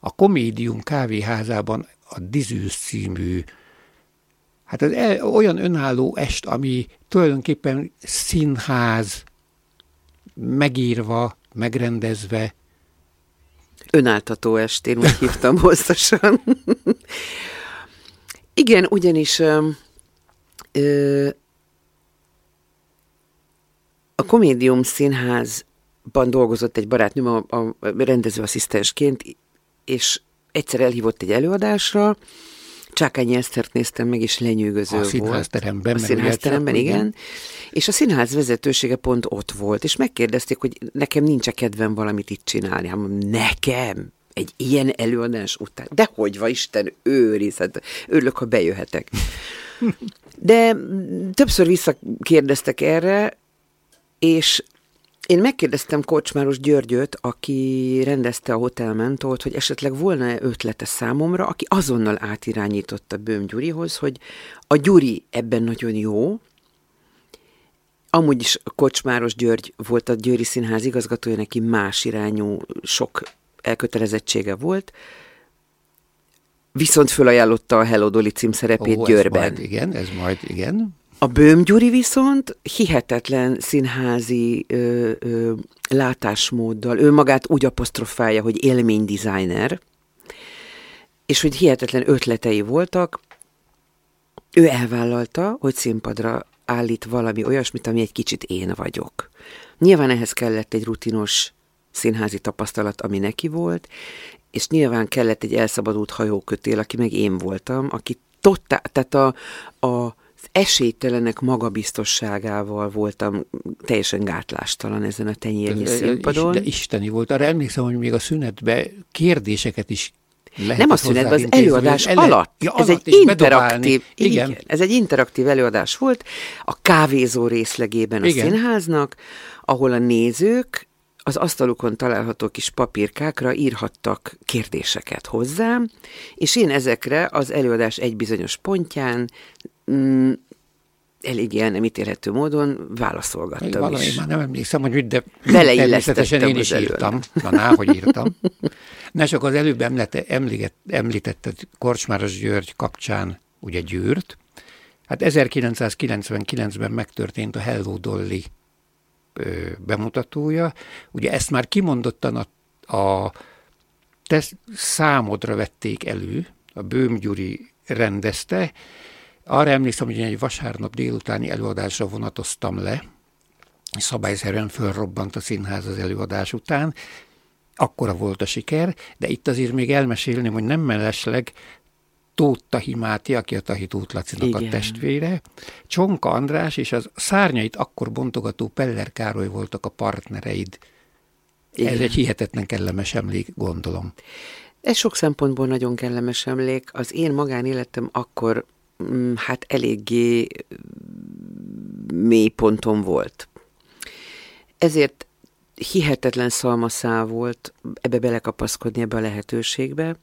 A Komédium kávéházában a Dizűz című, hát az el, olyan önálló est, ami tulajdonképpen színház megírva, megrendezve, önáltató est, én úgy hívtam hosszasan. Igen, ugyanis ö, a Komédium Színházban dolgozott egy barátnőm a, a rendezőasszisztensként, és egyszer elhívott egy előadásra, Csákányi Esztert néztem meg, és lenyűgöző volt. A színházteremben. A színházteremben, igen. És a színház vezetősége pont ott volt, és megkérdezték, hogy nekem nincs-e kedvem valamit itt csinálni. Hát mondom, nekem? Egy ilyen előadás után? Dehogy van, Isten őriz, hát örülök, ha bejöhetek. De többször visszakérdeztek erre, és én megkérdeztem Korcsmáros Györgyöt, aki rendezte a Hotel Mentolt, hogy esetleg volna-e ötlete számomra, aki azonnal átirányította Böhm Gyurihoz, hogy a Gyuri ebben nagyon jó. Amúgy is Korcsmáros György volt a Győri Színház igazgatója, neki más irányú, sok elkötelezettsége volt. viszont fölajánlotta a Hello Dolly cím szerepét oh, Győrben. Majd, igen, ez majd, igen. A Böhm Gyuri viszont hihetetlen színházi ö, ö, látásmóddal, ő magát úgy apostrofálja, hogy élménydesigner, és hogy hihetetlen ötletei voltak, ő elvállalta, hogy színpadra állít valami olyasmit, ami egy kicsit én vagyok. Nyilván ehhez kellett egy rutinos színházi tapasztalat, ami neki volt, és nyilván kellett egy elszabadult hajókötél, aki meg én voltam, aki totál, tehát a, a az esélytelenek magabiztosságával voltam teljesen gátlástalan ezen a tenyérnyi színpadon. De isteni volt. Arra emlékszem, hogy még a szünetben kérdéseket is lehetett. Nem a szünetben, az előadás ele... alatt. Ja, ez alatt egy interaktív, igen. Igen, ez egy interaktív előadás volt a kávézó részlegében a igen. színháznak, ahol a nézők az asztalukon található kis papírkákra írhattak kérdéseket hozzám, és én ezekre az előadás egy bizonyos pontján Mm, eléggé el nem ítélhető módon válaszolgattam valami, is. Valami, már nem emlékszem, hogy mit, de természetesen én is írtam. Taná, hogy írtam. Na, csak az előbb említetted Korcsmáros György kapcsán ugye Győrt. Hát ezerkilencszázkilencvenkilencben megtörtént a Hello Dolly ö, bemutatója. Ugye ezt már kimondottan a, a te számodra vették elő, a Böhm Gyuri rendezte. Arra emlékszem, hogy én egy vasárnap délutáni előadásra vonatoztam le, és szabályszerűen fölrobbant a színház az előadás után. Akkora volt a siker, de itt azért még elmesélném, hogy nem mellesleg Tóth Tahi Máté, aki a Tahi Tóth Lacinak a testvére, Csonka András és az szárnyait akkor bontogató Peller Károly voltak a partnereid. Igen. Ez egy hihetetlen kellemes emlék, gondolom. Ez sok szempontból nagyon kellemes emlék. Az én magánéletem akkor hát eléggé mély ponton volt. Ezért hihetetlen szalmaszál volt ebbe belekapaszkodni, ebbe a lehetőségbe.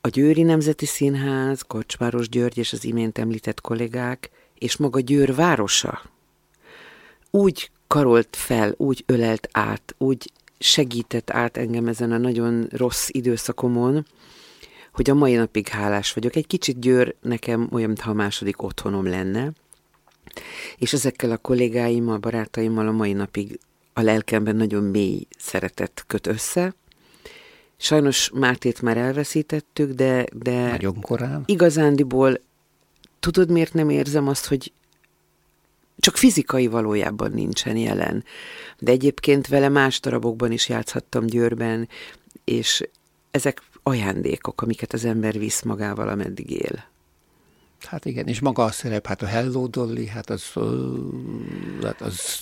A Győri Nemzeti Színház, Korcsmáros György és az imént említett kollégák, és maga Győr városa úgy karolt fel, úgy ölelt át, úgy segített át engem ezen a nagyon rossz időszakomon, hogy a mai napig hálás vagyok. Egy kicsit Győr nekem olyan, mintha a második otthonom lenne, és ezekkel a kollégáimmal, barátaimmal a mai napig a lelkemben nagyon mély szeretet köt össze. Sajnos Mátét már elveszítettük, de, de nagyon korán. Igazándiból tudod, miért nem érzem azt, hogy csak fizikai valójában nincsen jelen. De egyébként vele más darabokban is játszhattam Győrben, és ezek ajándékok, amiket az ember visz magával, ameddig él. Hát igen, és maga a szerep, hát a Hello Dolly, hát az... Hát, az...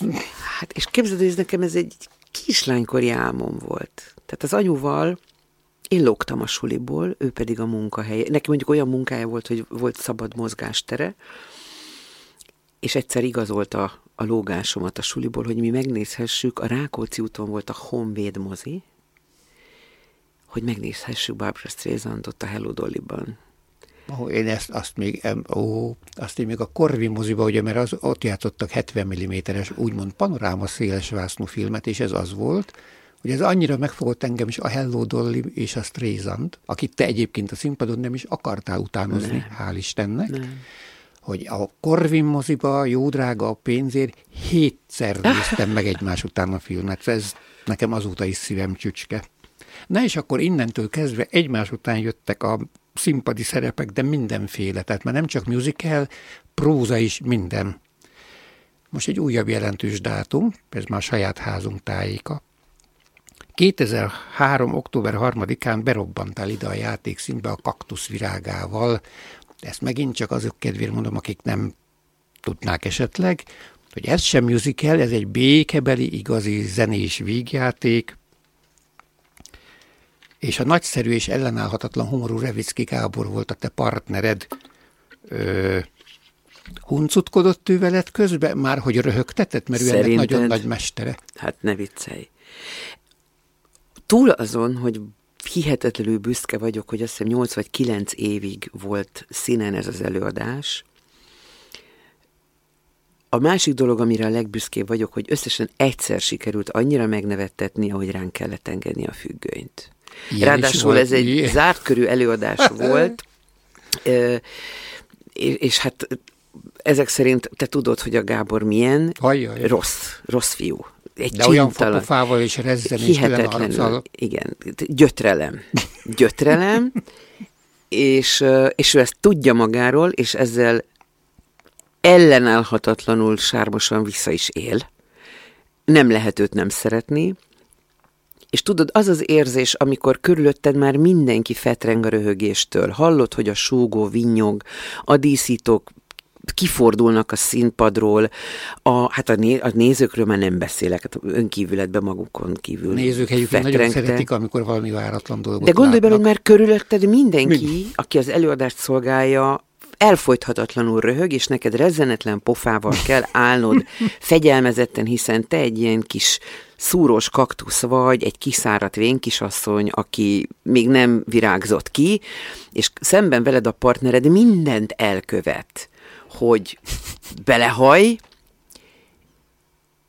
hát és képzeld, hogy nekem ez egy kislánykori álmom volt. Tehát az anyuval én lógtam a suliból, ő pedig a munkahelye. Neki mondjuk olyan munkája volt, hogy volt szabad mozgástere, és egyszer igazolta a lógásomat a suliból, hogy mi megnézhessük, a Rákóczi úton volt a Honvéd mozi, hogy megnézhessük Barbra Streisandot a Hello Dolly-ban. Oh, én ezt, azt még, oh, azt én még a Corvin moziba, ugye, mert az, ott játszottak hetven milliméteres, úgymond panoráma szélesvásznú filmet, és ez az volt, hogy ez annyira megfogott engem is a Hello Dolly és a Streisand, akit te egyébként a színpadon nem is akartál utánozni, ne. Hál' Istennek, ne. Hogy a Corvin moziba, jó drága a pénzért, hétszer néztem meg egymás után a filmet. Ez nekem azóta is szívem csücske. Na és akkor innentől kezdve egymás után jöttek a színpadi szerepek, de mindenféle, tehát már nem csak musical, próza is, minden. Most egy újabb jelentős dátum, ez már saját házunk tájéka. kétezer-három október harmadikán berobbantál ide a játékszínbe a kaktusz virágával. Ezt megint csak azok kedvéért mondom, akik nem tudnák esetleg, hogy ez sem musical, ez egy békebeli, igazi zenés vígjáték, és a nagyszerű és ellenállhatatlan humorú Revicki Gábor volt a te partnered. Ö, huncutkodott ő veled közben? Már hogy röhögtetett, mert szerinted? Ő ennek nagyon nagy mestere. Hát ne viccelj. Túl azon, hogy hihetetlenül büszke vagyok, hogy azt hiszem nyolc vagy kilenc évig volt színen ez az előadás. A másik dolog, amire a legbüszkébb vagyok, hogy összesen egyszer sikerült annyira megnevettetni, ahogy ránk kellett engedni a függönyt. Ilyen Ráadásul ez egy ilyen. zárt körű előadás volt, és, és hát ezek szerint te tudod, hogy a Gábor milyen Ajjaj. rossz, rossz fiú. Egy de olyan fokofával és rezzenés. Hihetetlenül, igen, gyötrelem. Gyötrelem, és, és ő ezt tudja magáról, és ezzel ellenállhatatlanul sármosan vissza is él. Nem lehet őt nem szeretni. És tudod, az az érzés, amikor körülötted már mindenki fetreng a röhögéstől. Hallod, hogy a súgó vinnyog, a díszítók kifordulnak a színpadról, a, hát a, né, a nézőkről már nem beszélek, hát önkívületben magukon kívül. Nézők egyébként nagyon szeretik, amikor valami váratlan dolgot. De gondolj bele, hogy már körülötted mindenki, Mind. aki az előadást szolgálja, elfolythatatlanul röhög, és neked rezzenetlen pofával kell állnod fegyelmezetten, hiszen te egy ilyen kis szúrós kaktusz vagy, egy kiszáradt vénkisasszony, aki még nem virágzott ki, és szemben veled a partnered mindent elkövet, hogy belehaj,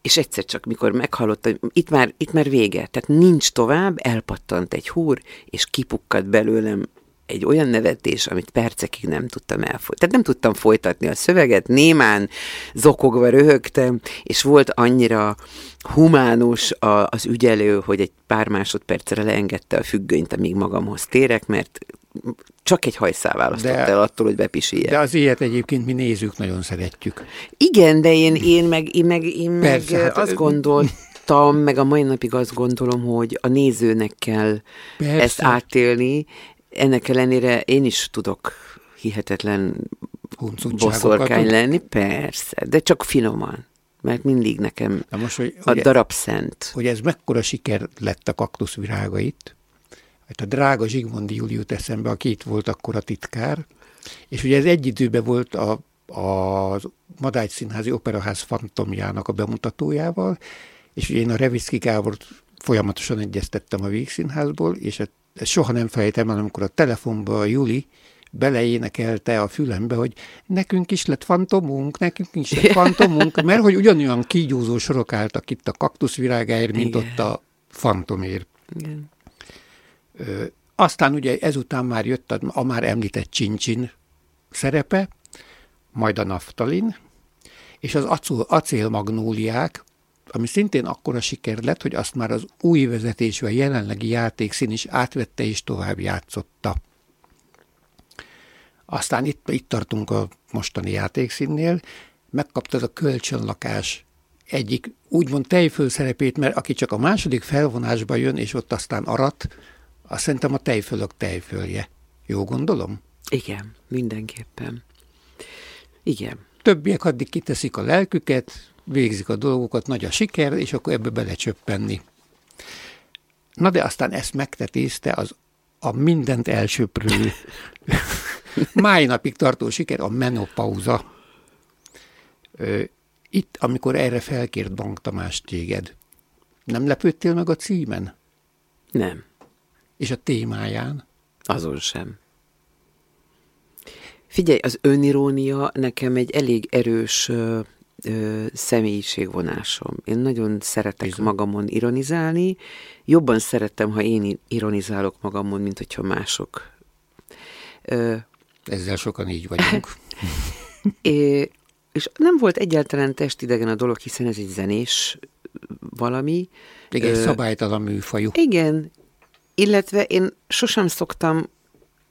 és egyszer csak, mikor meghallott, hogy itt már, itt már vége, tehát nincs tovább, elpattant egy húr, és kipukkadt belőlem egy olyan nevetés, amit percekig nem tudtam elfolytatni. Tehát nem tudtam folytatni a szöveget, némán zokogva röhögtem, és volt annyira humánus a, az ügyelő, hogy egy pár másodpercre leengedte a függönyt, amíg magamhoz térek, mert csak egy hajszál választott de, el attól, hogy bepisíjek. De az ilyet egyébként mi nézők nagyon szeretjük. Igen, de én, én meg, én meg, én Persze, meg hát, azt gondoltam, meg a mai napig azt gondolom, hogy a nézőnek kell persze. ezt átélni. Ennek ellenére én is tudok hihetetlen boszorkány lenni, persze, de csak finoman, mert mindig nekem Na most, hogy, a hogy darab ez, szent. Hogy ez mekkora siker lett a kaktuszvirága itt, hát a drága Zsigmondi Júli jut eszembe, aki itt volt akkor a titkár, és ugye ez egy időben volt a, a Madács Színházi Operaház fantomjának a bemutatójával, és ugye én a Revicki Gábort folyamatosan egyeztettem a Vígszínházból, és a ezt soha nem felejtem el, amikor a telefonba a Juli beleénekelte a fülembe, hogy nekünk is lett fantomunk, nekünk is lett fantomunk, mert hogy ugyanolyan kígyózó sorok álltak itt a kaktuszvirágáért, mint Igen. ott a fantomért. Igen. Ö, aztán ugye ezután már jött a, a már említett Csincsin szerepe, majd a Naftalin, és az Acélmagnóliák, ami szintén akkora siker lett, hogy azt már az új vezetésű, a jelenlegi játékszín is átvette és tovább játszotta. Aztán itt, itt tartunk a mostani játékszínnél, megkaptad a kölcsönlakás egyik úgymond tejfölszerepét, mert aki csak a második felvonásba jön, és ott aztán arat, azt szerintem a tejfölök tejfölje. Jó gondolom? Igen, mindenképpen. Igen. Többiek addig kiteszik a lelküket, végzik a dolgokat, nagy a siker, és akkor ebbe belecsöppenni. Na de aztán ezt megtetézte az a mindent elsöprő, máj napig tartó siker, a menopauza. Itt, amikor erre felkért Bank Tamás téged, nem lepődtél meg a címen? Nem. És a témáján? Azon sem. Figyelj, az önirónia nekem egy elég erős Ö, személyiségvonásom. Én nagyon szeretek Bizony. magamon ironizálni. Jobban szeretem, ha én ironizálok magamon, mint hogyha mások. Ö, Ezzel sokan így vagyunk. é, és nem volt egyáltalán testidegen a dolog, hiszen ez egy zenés valami. Igen, ö, szabálytalan műfajú. Igen, illetve én sosem szoktam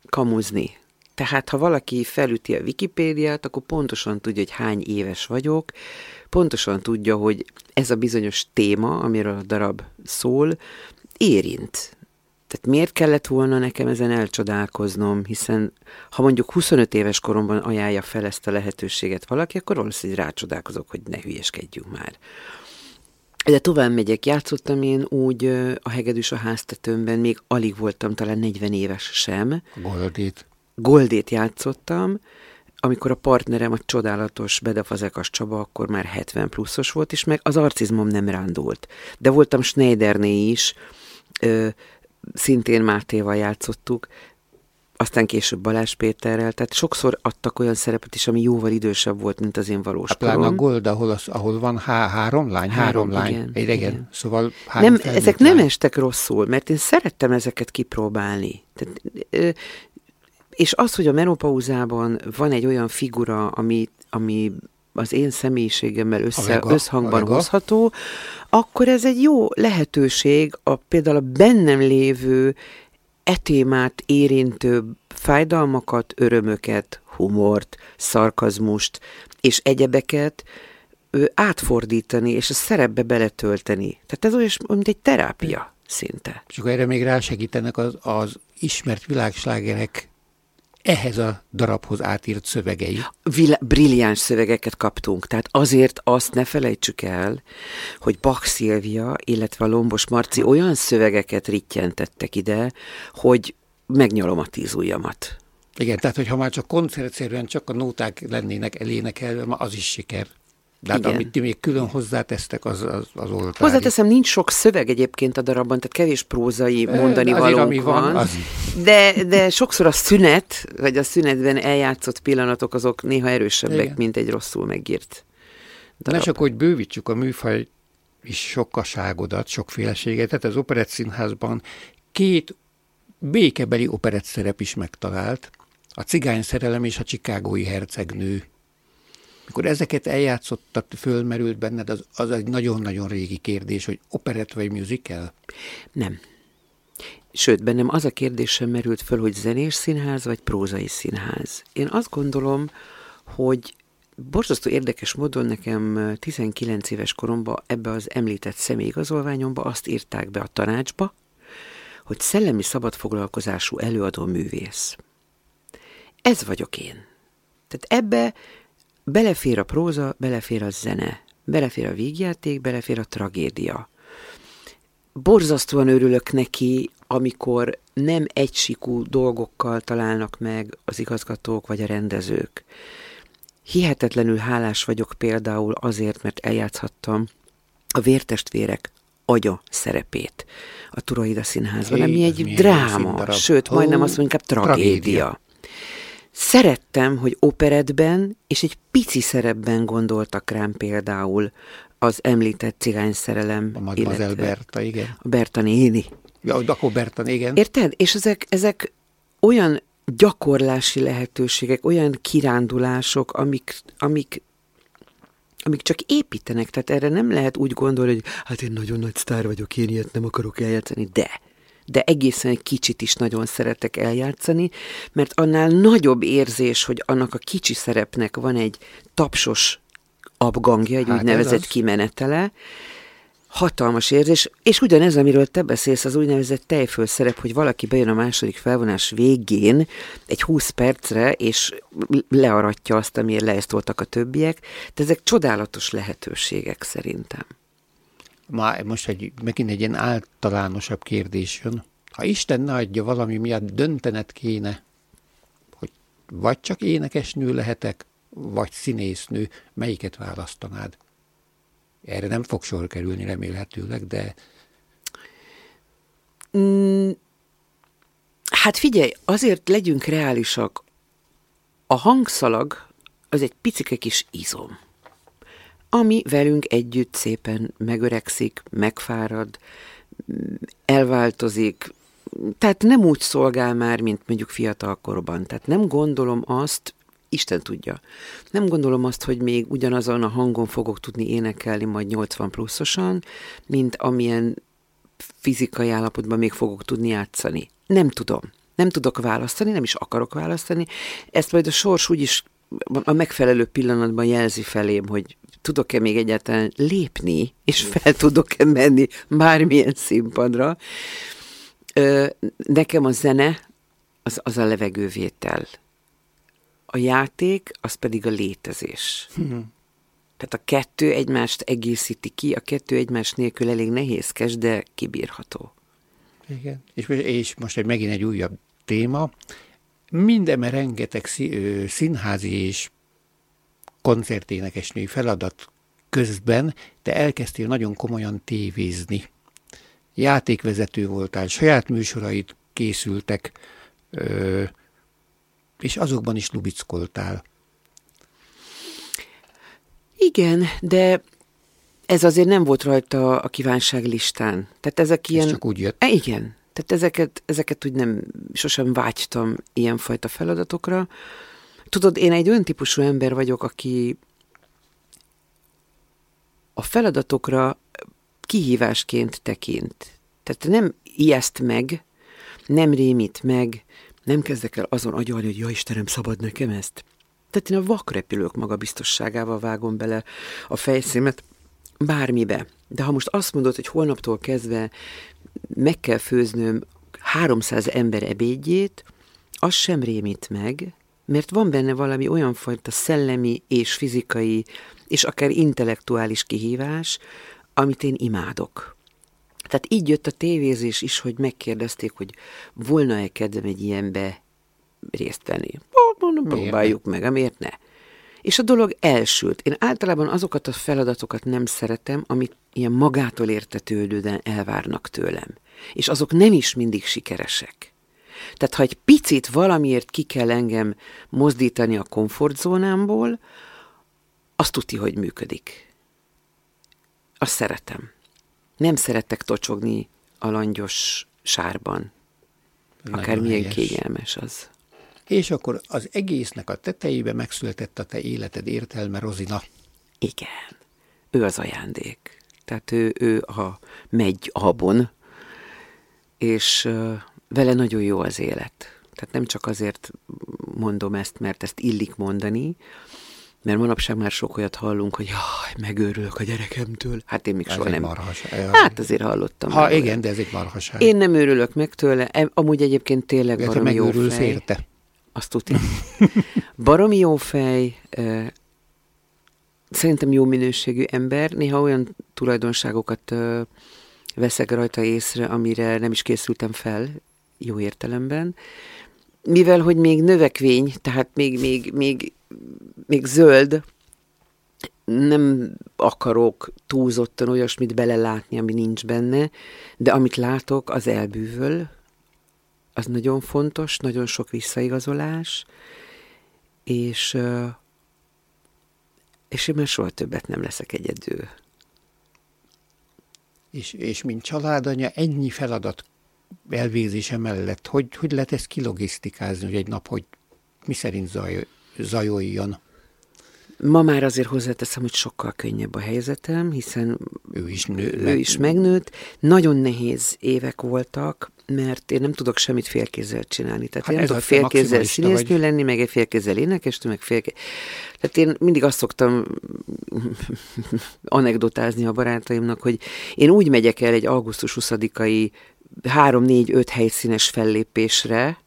kamuzni. Tehát, ha valaki felüti a Wikipédiát, akkor pontosan tudja, hogy hány éves vagyok, pontosan tudja, hogy ez a bizonyos téma, amiről a darab szól, érint. Tehát miért kellett volna nekem ezen elcsodálkoznom, hiszen ha mondjuk huszonöt éves koromban ajánlja fel ezt a lehetőséget valaki, akkor valószínűleg rácsodálkozok, hogy ne hülyeskedjünk már. De tovább megyek, játszottam én úgy a Hegedűs a háztetőmben, még alig voltam, talán negyven éves sem. Goldit. Goldét játszottam, amikor a partnerem a csodálatos Bedefazekas Csaba, akkor már hetven pluszos volt, és meg az arcizmom nem rándult. De voltam Schneiderné is, ö, szintén Mátéval játszottuk, aztán később Balázs Péterrel, tehát sokszor adtak olyan szerepet is, ami jóval idősebb volt, mint az én valós hát, korom. Pláne a Gold, ahol, az, ahol van há, három lány, három, három lány, egy regen, szóval három nem, ezek lány. Nem estek rosszul, mert én szerettem ezeket kipróbálni. Tehát, ö, és az, hogy a menopauzában van egy olyan figura, ami, ami az én személyiségemmel össze, Avega, összhangban Avega. hozható, akkor ez egy jó lehetőség a például a bennem lévő e témát érintő fájdalmakat, örömöket, humort, szarkazmust és egyebeket ő, átfordítani, és a szerepbe beletölteni. Tehát ez olyan, mint egy terápia szinte. És akkor erre még rásegítenek az, az ismert világslágerek ehhez a darabhoz átírt szövegei. Vil- brilliáns szövegeket kaptunk, tehát azért azt ne felejtsük el, hogy Bach Szilvia, illetve a Lombos Marci olyan szövegeket rittyentettek ide, hogy megnyalom a tíz ujjamat. Igen, tehát hogyha már csak koncertszerűen csak a nóták lennének elénekelve, ma az is siker. De hát, amit ti még külön hozzátesztek, az, az, az oltári. Hozzáteszem, nincs sok szöveg egyébként a darabban, tehát kevés prózai mondani e, valók ami van, van de, de sokszor a szünet, vagy a szünetben eljátszott pillanatok, azok néha erősebbek, igen, mint egy rosszul megírt darab. Na csak, hogy bővítsük a műfaj is sokaságodat, sokféleséget, tehát az Operett Színházban két békebeli operett szerep is megtalált, a Cigány szerelem és a Chicagói hercegnő. Mikor ezeket eljátszottak, fölmerült benned, az, az egy nagyon-nagyon régi kérdés, hogy operett vagy musical? Nem. Sőt, bennem az a kérdés sem merült föl, hogy zenés színház vagy prózai színház. Én azt gondolom, hogy borzasztó érdekes módon nekem tizenkilenc éves koromban ebbe az említett személyigazolványomba azt írták be a tanácsba, hogy szellemi szabadfoglalkozású előadó művész. Ez vagyok én. Tehát ebbe belefér a próza, belefér a zene, belefér a vígjáték, belefér a tragédia. Borzasztóan örülök neki, amikor nem egysíkú dolgokkal találnak meg az igazgatók vagy a rendezők. Hihetetlenül hálás vagyok például azért, mert eljátszhattam a Vértestvérek agya szerepét a Turaida Színházban, Hé, ami egy dráma, sőt, majdnem azt mondjuk, inkább tragédia. tragédia. Szerettem, hogy operettben és egy pici szerepben gondoltak rám például az említett Cigányszerelem. A Mademoiselle Berta, igen. A Berta néni. Ja, akkor Berta, igen. Érted? És ezek, ezek olyan gyakorlási lehetőségek, olyan kirándulások, amik, amik, amik csak építenek. Tehát erre nem lehet úgy gondolni, hogy hát én nagyon nagy sztár vagyok, én ilyet nem akarok eljátszani, de... de egészen egy kicsit is nagyon szeretek eljátszani, mert annál nagyobb érzés, hogy annak a kicsi szerepnek van egy tapsos abgangja, egy hát úgynevezett kimenetele, hatalmas érzés, és ugyanez, amiről te beszélsz, az úgynevezett tejfölszerep, hogy valaki bejön a második felvonás végén egy húsz percre, és learatja azt, amiért leesztoltak a többiek, de ezek csodálatos lehetőségek szerintem. Már most egy, megint egy ilyen általánosabb kérdés jön. Ha Isten ne adja, valami miatt döntened kéne, hogy vagy csak énekesnő lehetek, vagy színésznő, melyiket választanád? Erre nem fog sor kerülni remélhetőleg, de... Hát figyelj, azért legyünk reálisak. A hangszalag az egy picike kis izom, ami velünk együtt szépen megöregszik, megfárad, elváltozik. Tehát nem úgy szolgál már, mint mondjuk fiatalkorban. Tehát nem gondolom azt, Isten tudja, nem gondolom azt, hogy még ugyanazon a hangon fogok tudni énekelni majd nyolcvan pluszosan, mint amilyen fizikai állapotban még fogok tudni játszani. Nem tudom. Nem tudok választani, nem is akarok választani. Ezt majd a sors úgyis a megfelelő pillanatban jelzi felém, hogy tudok-e még egyáltalán lépni, és fel tudok-e menni bármilyen színpadra. Nekem a zene az, az a levegővétel. A játék, az pedig a létezés. Mm-hmm. Tehát a kettő egymást egészíti ki, a kettő egymás nélkül elég nehézkes, de kibírható. Igen. És, és most egy, megint egy újabb téma. Mindenben rengeteg színházi és koncerténekesnői feladat közben te elkezdtél nagyon komolyan tévézni. Játékvezető voltál, saját műsorait készültek, és azokban is lubickoltál. Igen, de ez azért nem volt rajta a kívánság listán. Tehát ezek ilyen... Ez csak úgy jött. E, igen, tehát ezeket, ezeket úgy nem, sosem vágytam ilyenfajta feladatokra. Tudod, én egy olyan típusú ember vagyok, aki a feladatokra kihívásként tekint. Tehát nem ijeszt meg, nem rémít meg, nem kezdek el azon agyalni, hogy ja Istenem, szabad nekem ezt. Tehát én a vakrepülők magabiztosságával vágom bele a fejszémet bármibe. De ha most azt mondod, hogy holnaptól kezdve meg kell főznöm háromszáz ember ebédjét, az sem rémít meg, mert van benne valami olyan fajta szellemi és fizikai és akár intellektuális kihívás, amit én imádok. Tehát így jött a tévézés is, hogy megkérdezték, hogy volna-e kedvem egy ilyenbe részt venni. Mondom, próbáljuk meg, miért ne? És a dolog elsült. Én általában azokat a feladatokat nem szeretem, amit ilyen magától értetődően elvárnak tőlem. És azok nem is mindig sikeresek. Tehát, ha egy picit valamiért ki kell engem mozdítani a komfortzónámból, azt tuti, hogy működik. Azt szeretem. Nem szeretek tocsogni a langyos sárban. Akármilyen kényelmes az. És akkor az egésznek a tetejébe megszületett a te életed értelme, Rozina. Igen. Ő az ajándék. Tehát ő, ő a megy habon, és vele nagyon jó az élet. Tehát nem csak azért mondom ezt, mert ezt illik mondani, mert manapság már sok olyat hallunk, hogy jaj, megőrülök a gyerekemtől. Hát én még soha nem. Marhaság. Hát azért hallottam. Ha igen, olyan. De ez egy marhaság. Én nem örülök meg tőle, amúgy egyébként tényleg de baromi jó fej. Érte. Azt tudni. Baromi jó fej, szerintem jó minőségű ember, néha olyan tulajdonságokat veszek rajta észre, amire nem is készültem fel, jó értelemben. Mivel, hogy még növekvény, tehát még, még, még, még zöld, nem akarok túlzottan olyasmit belelátni, ami nincs benne, de amit látok, az elbűvöl, az nagyon fontos, nagyon sok visszaigazolás, és, és én már soha többet nem leszek egyedül. És, és mint családanya, ennyi feladat elvégzése mellett, hogy, hogy lehet ezt kilogisztikázni, hogy egy nap, hogy mi szerint zaj, zajoljon? Ma már azért hozzáteszem, hogy sokkal könnyebb a helyzetem, hiszen ő is, nő, ő is megnőtt. Nagyon nehéz évek voltak, mert én nem tudok semmit félkézzel csinálni. Tehát hát én nem tudok félkézzel színésznő lenni, meg egy félkézzel énekesnő, meg félkézzel... Tehát én mindig azt szoktam anekdotázni a barátaimnak, hogy én úgy megyek el egy augusztus huszadikai három négy öt helyszínes fellépésre,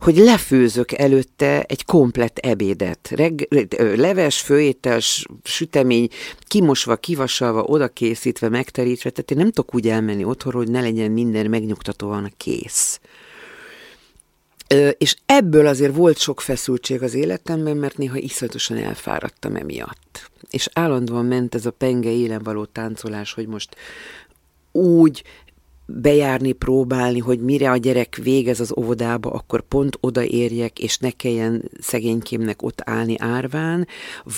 hogy lefőzök előtte egy komplett ebédet. Reg, leves, főétels, sütemény, kimosva, kivasalva, odakészítve, megterítve. Tehát én nem tudok úgy elmenni otthonról, hogy ne legyen minden megnyugtatóan kész. Ö, és ebből azért volt sok feszültség az életemben, mert néha iszonyatosan elfáradtam emiatt. És állandóan ment ez a penge élen való táncolás, hogy most úgy... bejárni, próbálni, hogy mire a gyerek végez az óvodába, akkor pont odaérjek, és ne kelljen szegénykémnek ott állni árván,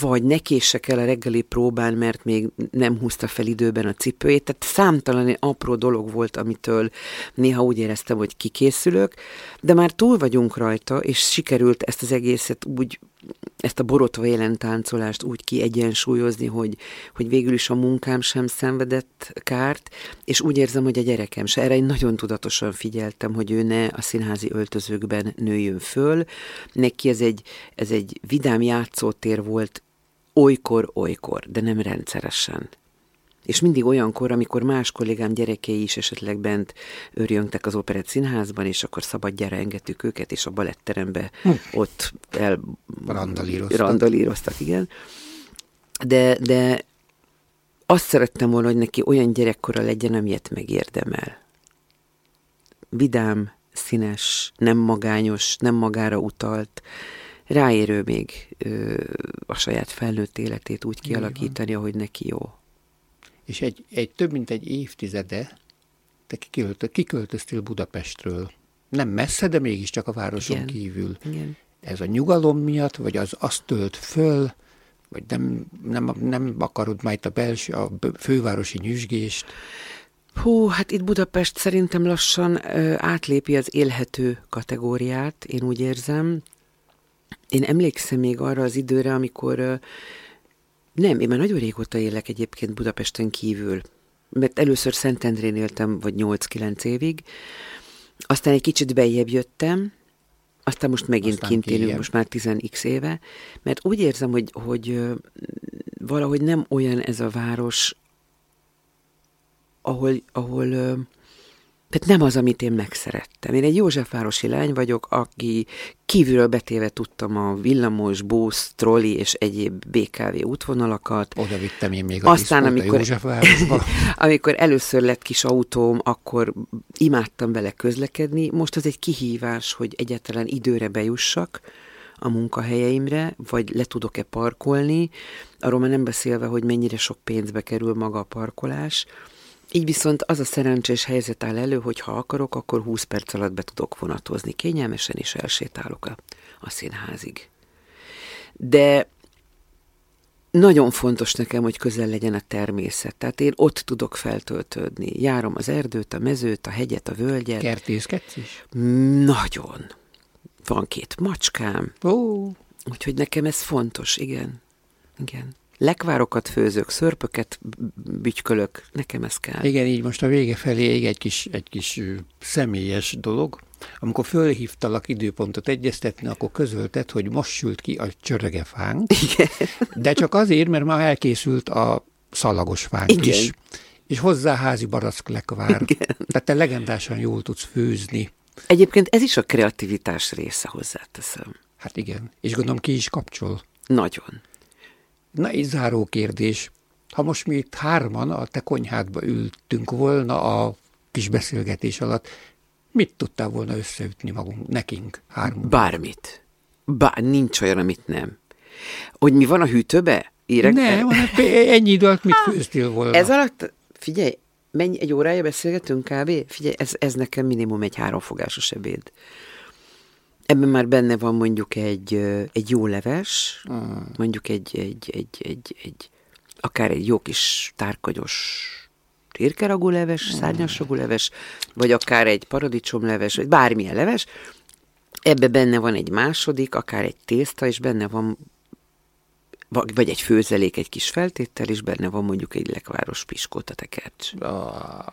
vagy ne késsek el a reggeli próbán, mert még nem húzta fel időben a cipőjét. Tehát számtalan apró dolog volt, amitől néha úgy éreztem, hogy kikészülök, de már túl vagyunk rajta, és sikerült ezt az egészet úgy, ezt a borotva élen táncolást úgy kiegyensúlyozni, hogy, hogy végül is a munkám sem szenvedett kárt, és úgy érzem, hogy a gyerekem se. Erre én nagyon tudatosan figyeltem, hogy ő ne a színházi öltözőkben nőjön föl. Neki ez egy, ez egy vidám játszótér volt olykor-olykor, de nem rendszeresen. És mindig olyankor, amikor más kollégám gyerekei is esetleg bent örjöngtek az Operett Színházban, és akkor szabadjára engedtük őket, és a baletterembe hm. ott el... Randalíroztak. Randalíroztak, igen. De, de azt szerettem volna, hogy neki olyan gyerekkora legyen, amilyet megérdemel. Vidám, színes, nem magányos, nem magára utalt, ráérő még ö, a saját felnőtt életét úgy kialakítani, ahogy neki jó. És egy, egy több mint egy évtizede te kiköltöztél Budapestről. Nem messze, de mégiscsak a városon igen, kívül. Igen. ez a nyugalom miatt, vagy az azt tölt föl, vagy nem, nem, nem akarod már itt a, belső, a fővárosi nyüzsgést? Hú, hát itt Budapest szerintem lassan ö, átlépi az élhető kategóriát, én úgy érzem. Én emlékszem még arra az időre, amikor ö, nem, én már nagyon régóta élek egyébként Budapesten kívül, mert először Szentendrén éltem, vagy nyolc-kilenc évig, aztán egy kicsit bejjebb jöttem, aztán most megint aztán kint élünk, most már tíz x éve, mert úgy érzem, hogy, hogy valahogy nem olyan ez a város, ahol, ahol tehát nem az, amit én megszerettem. Én egy józsefvárosi lány vagyok, aki kívülről betéve tudtam a villamos, busz, troli és egyéb bé ká vé útvonalakat. Oda vittem én még a aztán, amikor, a Józsefvárosba. Amikor először lett kis autóm, akkor imádtam vele közlekedni. Most az egy kihívás, hogy egyáltalán időre bejussak a munkahelyeimre, vagy le tudok-e parkolni. Arról már nem beszélve, hogy mennyire sok pénzbe kerül maga a parkolás. Így viszont az a szerencsés helyzet áll elő, hogy ha akarok, akkor húsz perc alatt be tudok vonatozni kényelmesen, és elsétálok a, a színházig. De nagyon fontos nekem, hogy közel legyen a természet. Tehát én ott tudok feltöltődni. Járom az erdőt, a mezőt, a hegyet, a völgyet. Kertészkedsz is? Nagyon. Van két macskám. Oh. Úgyhogy nekem ez fontos, igen. Igen. Lekvárokat főzök, szörpöket bütykölök, nekem ez kell. Igen, így most a vége felé egy kis, egy kis személyes dolog. Amikor fölhívtalak időpontot egyeztetni, akkor közölted, hogy most sült ki a csörögefánk. Igen. De csak azért, mert már elkészült a szalagosfánk igen. is. És hozzá házi barack lekvár. Igen. Tehát te legendásan jól tudsz főzni. Egyébként ez is a kreativitás része, hozzáteszem. Hát igen, és gondolom ki is kapcsol. Nagyon. Na, egy záró kérdés. Ha most mi itt hárman a te konyhádba ültünk volna a kis beszélgetés alatt, mit tudtál volna összeütni magunk, nekünk hárman? Bármit. Bár, nincs olyan, amit nem. Hogy mi van a hűtőbe? Érek nem, ennyi idő alatt mit főztél volna? Ez alatt, figyelj, mennyi, egy órája beszélgetünk kb. Figyelj, ez, ez nekem minimum egy háromfogásos ebéd. Ebben már benne van mondjuk egy, egy jó leves, mm. mondjuk egy, egy, egy, egy, egy, akár egy jó kis tárkagyos tirkeragú leves, mm. szárnyasragú leves, vagy akár egy paradicsomleves, vagy bármilyen leves. Ebben benne van egy második, akár egy tészta, és benne van, vagy egy főzelék, egy kis feltéttel, és benne van mondjuk egy lekváros piskóta tekercs. Ah.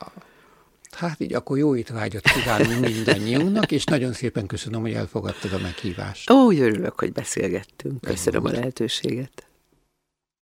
Hát így akkor jó étvágyat kívánunk mindannyiunknak, és nagyon szépen köszönöm, hogy elfogadtad a meghívást. Ó, örülök, hogy beszélgettünk. Köszönöm a lehetőséget.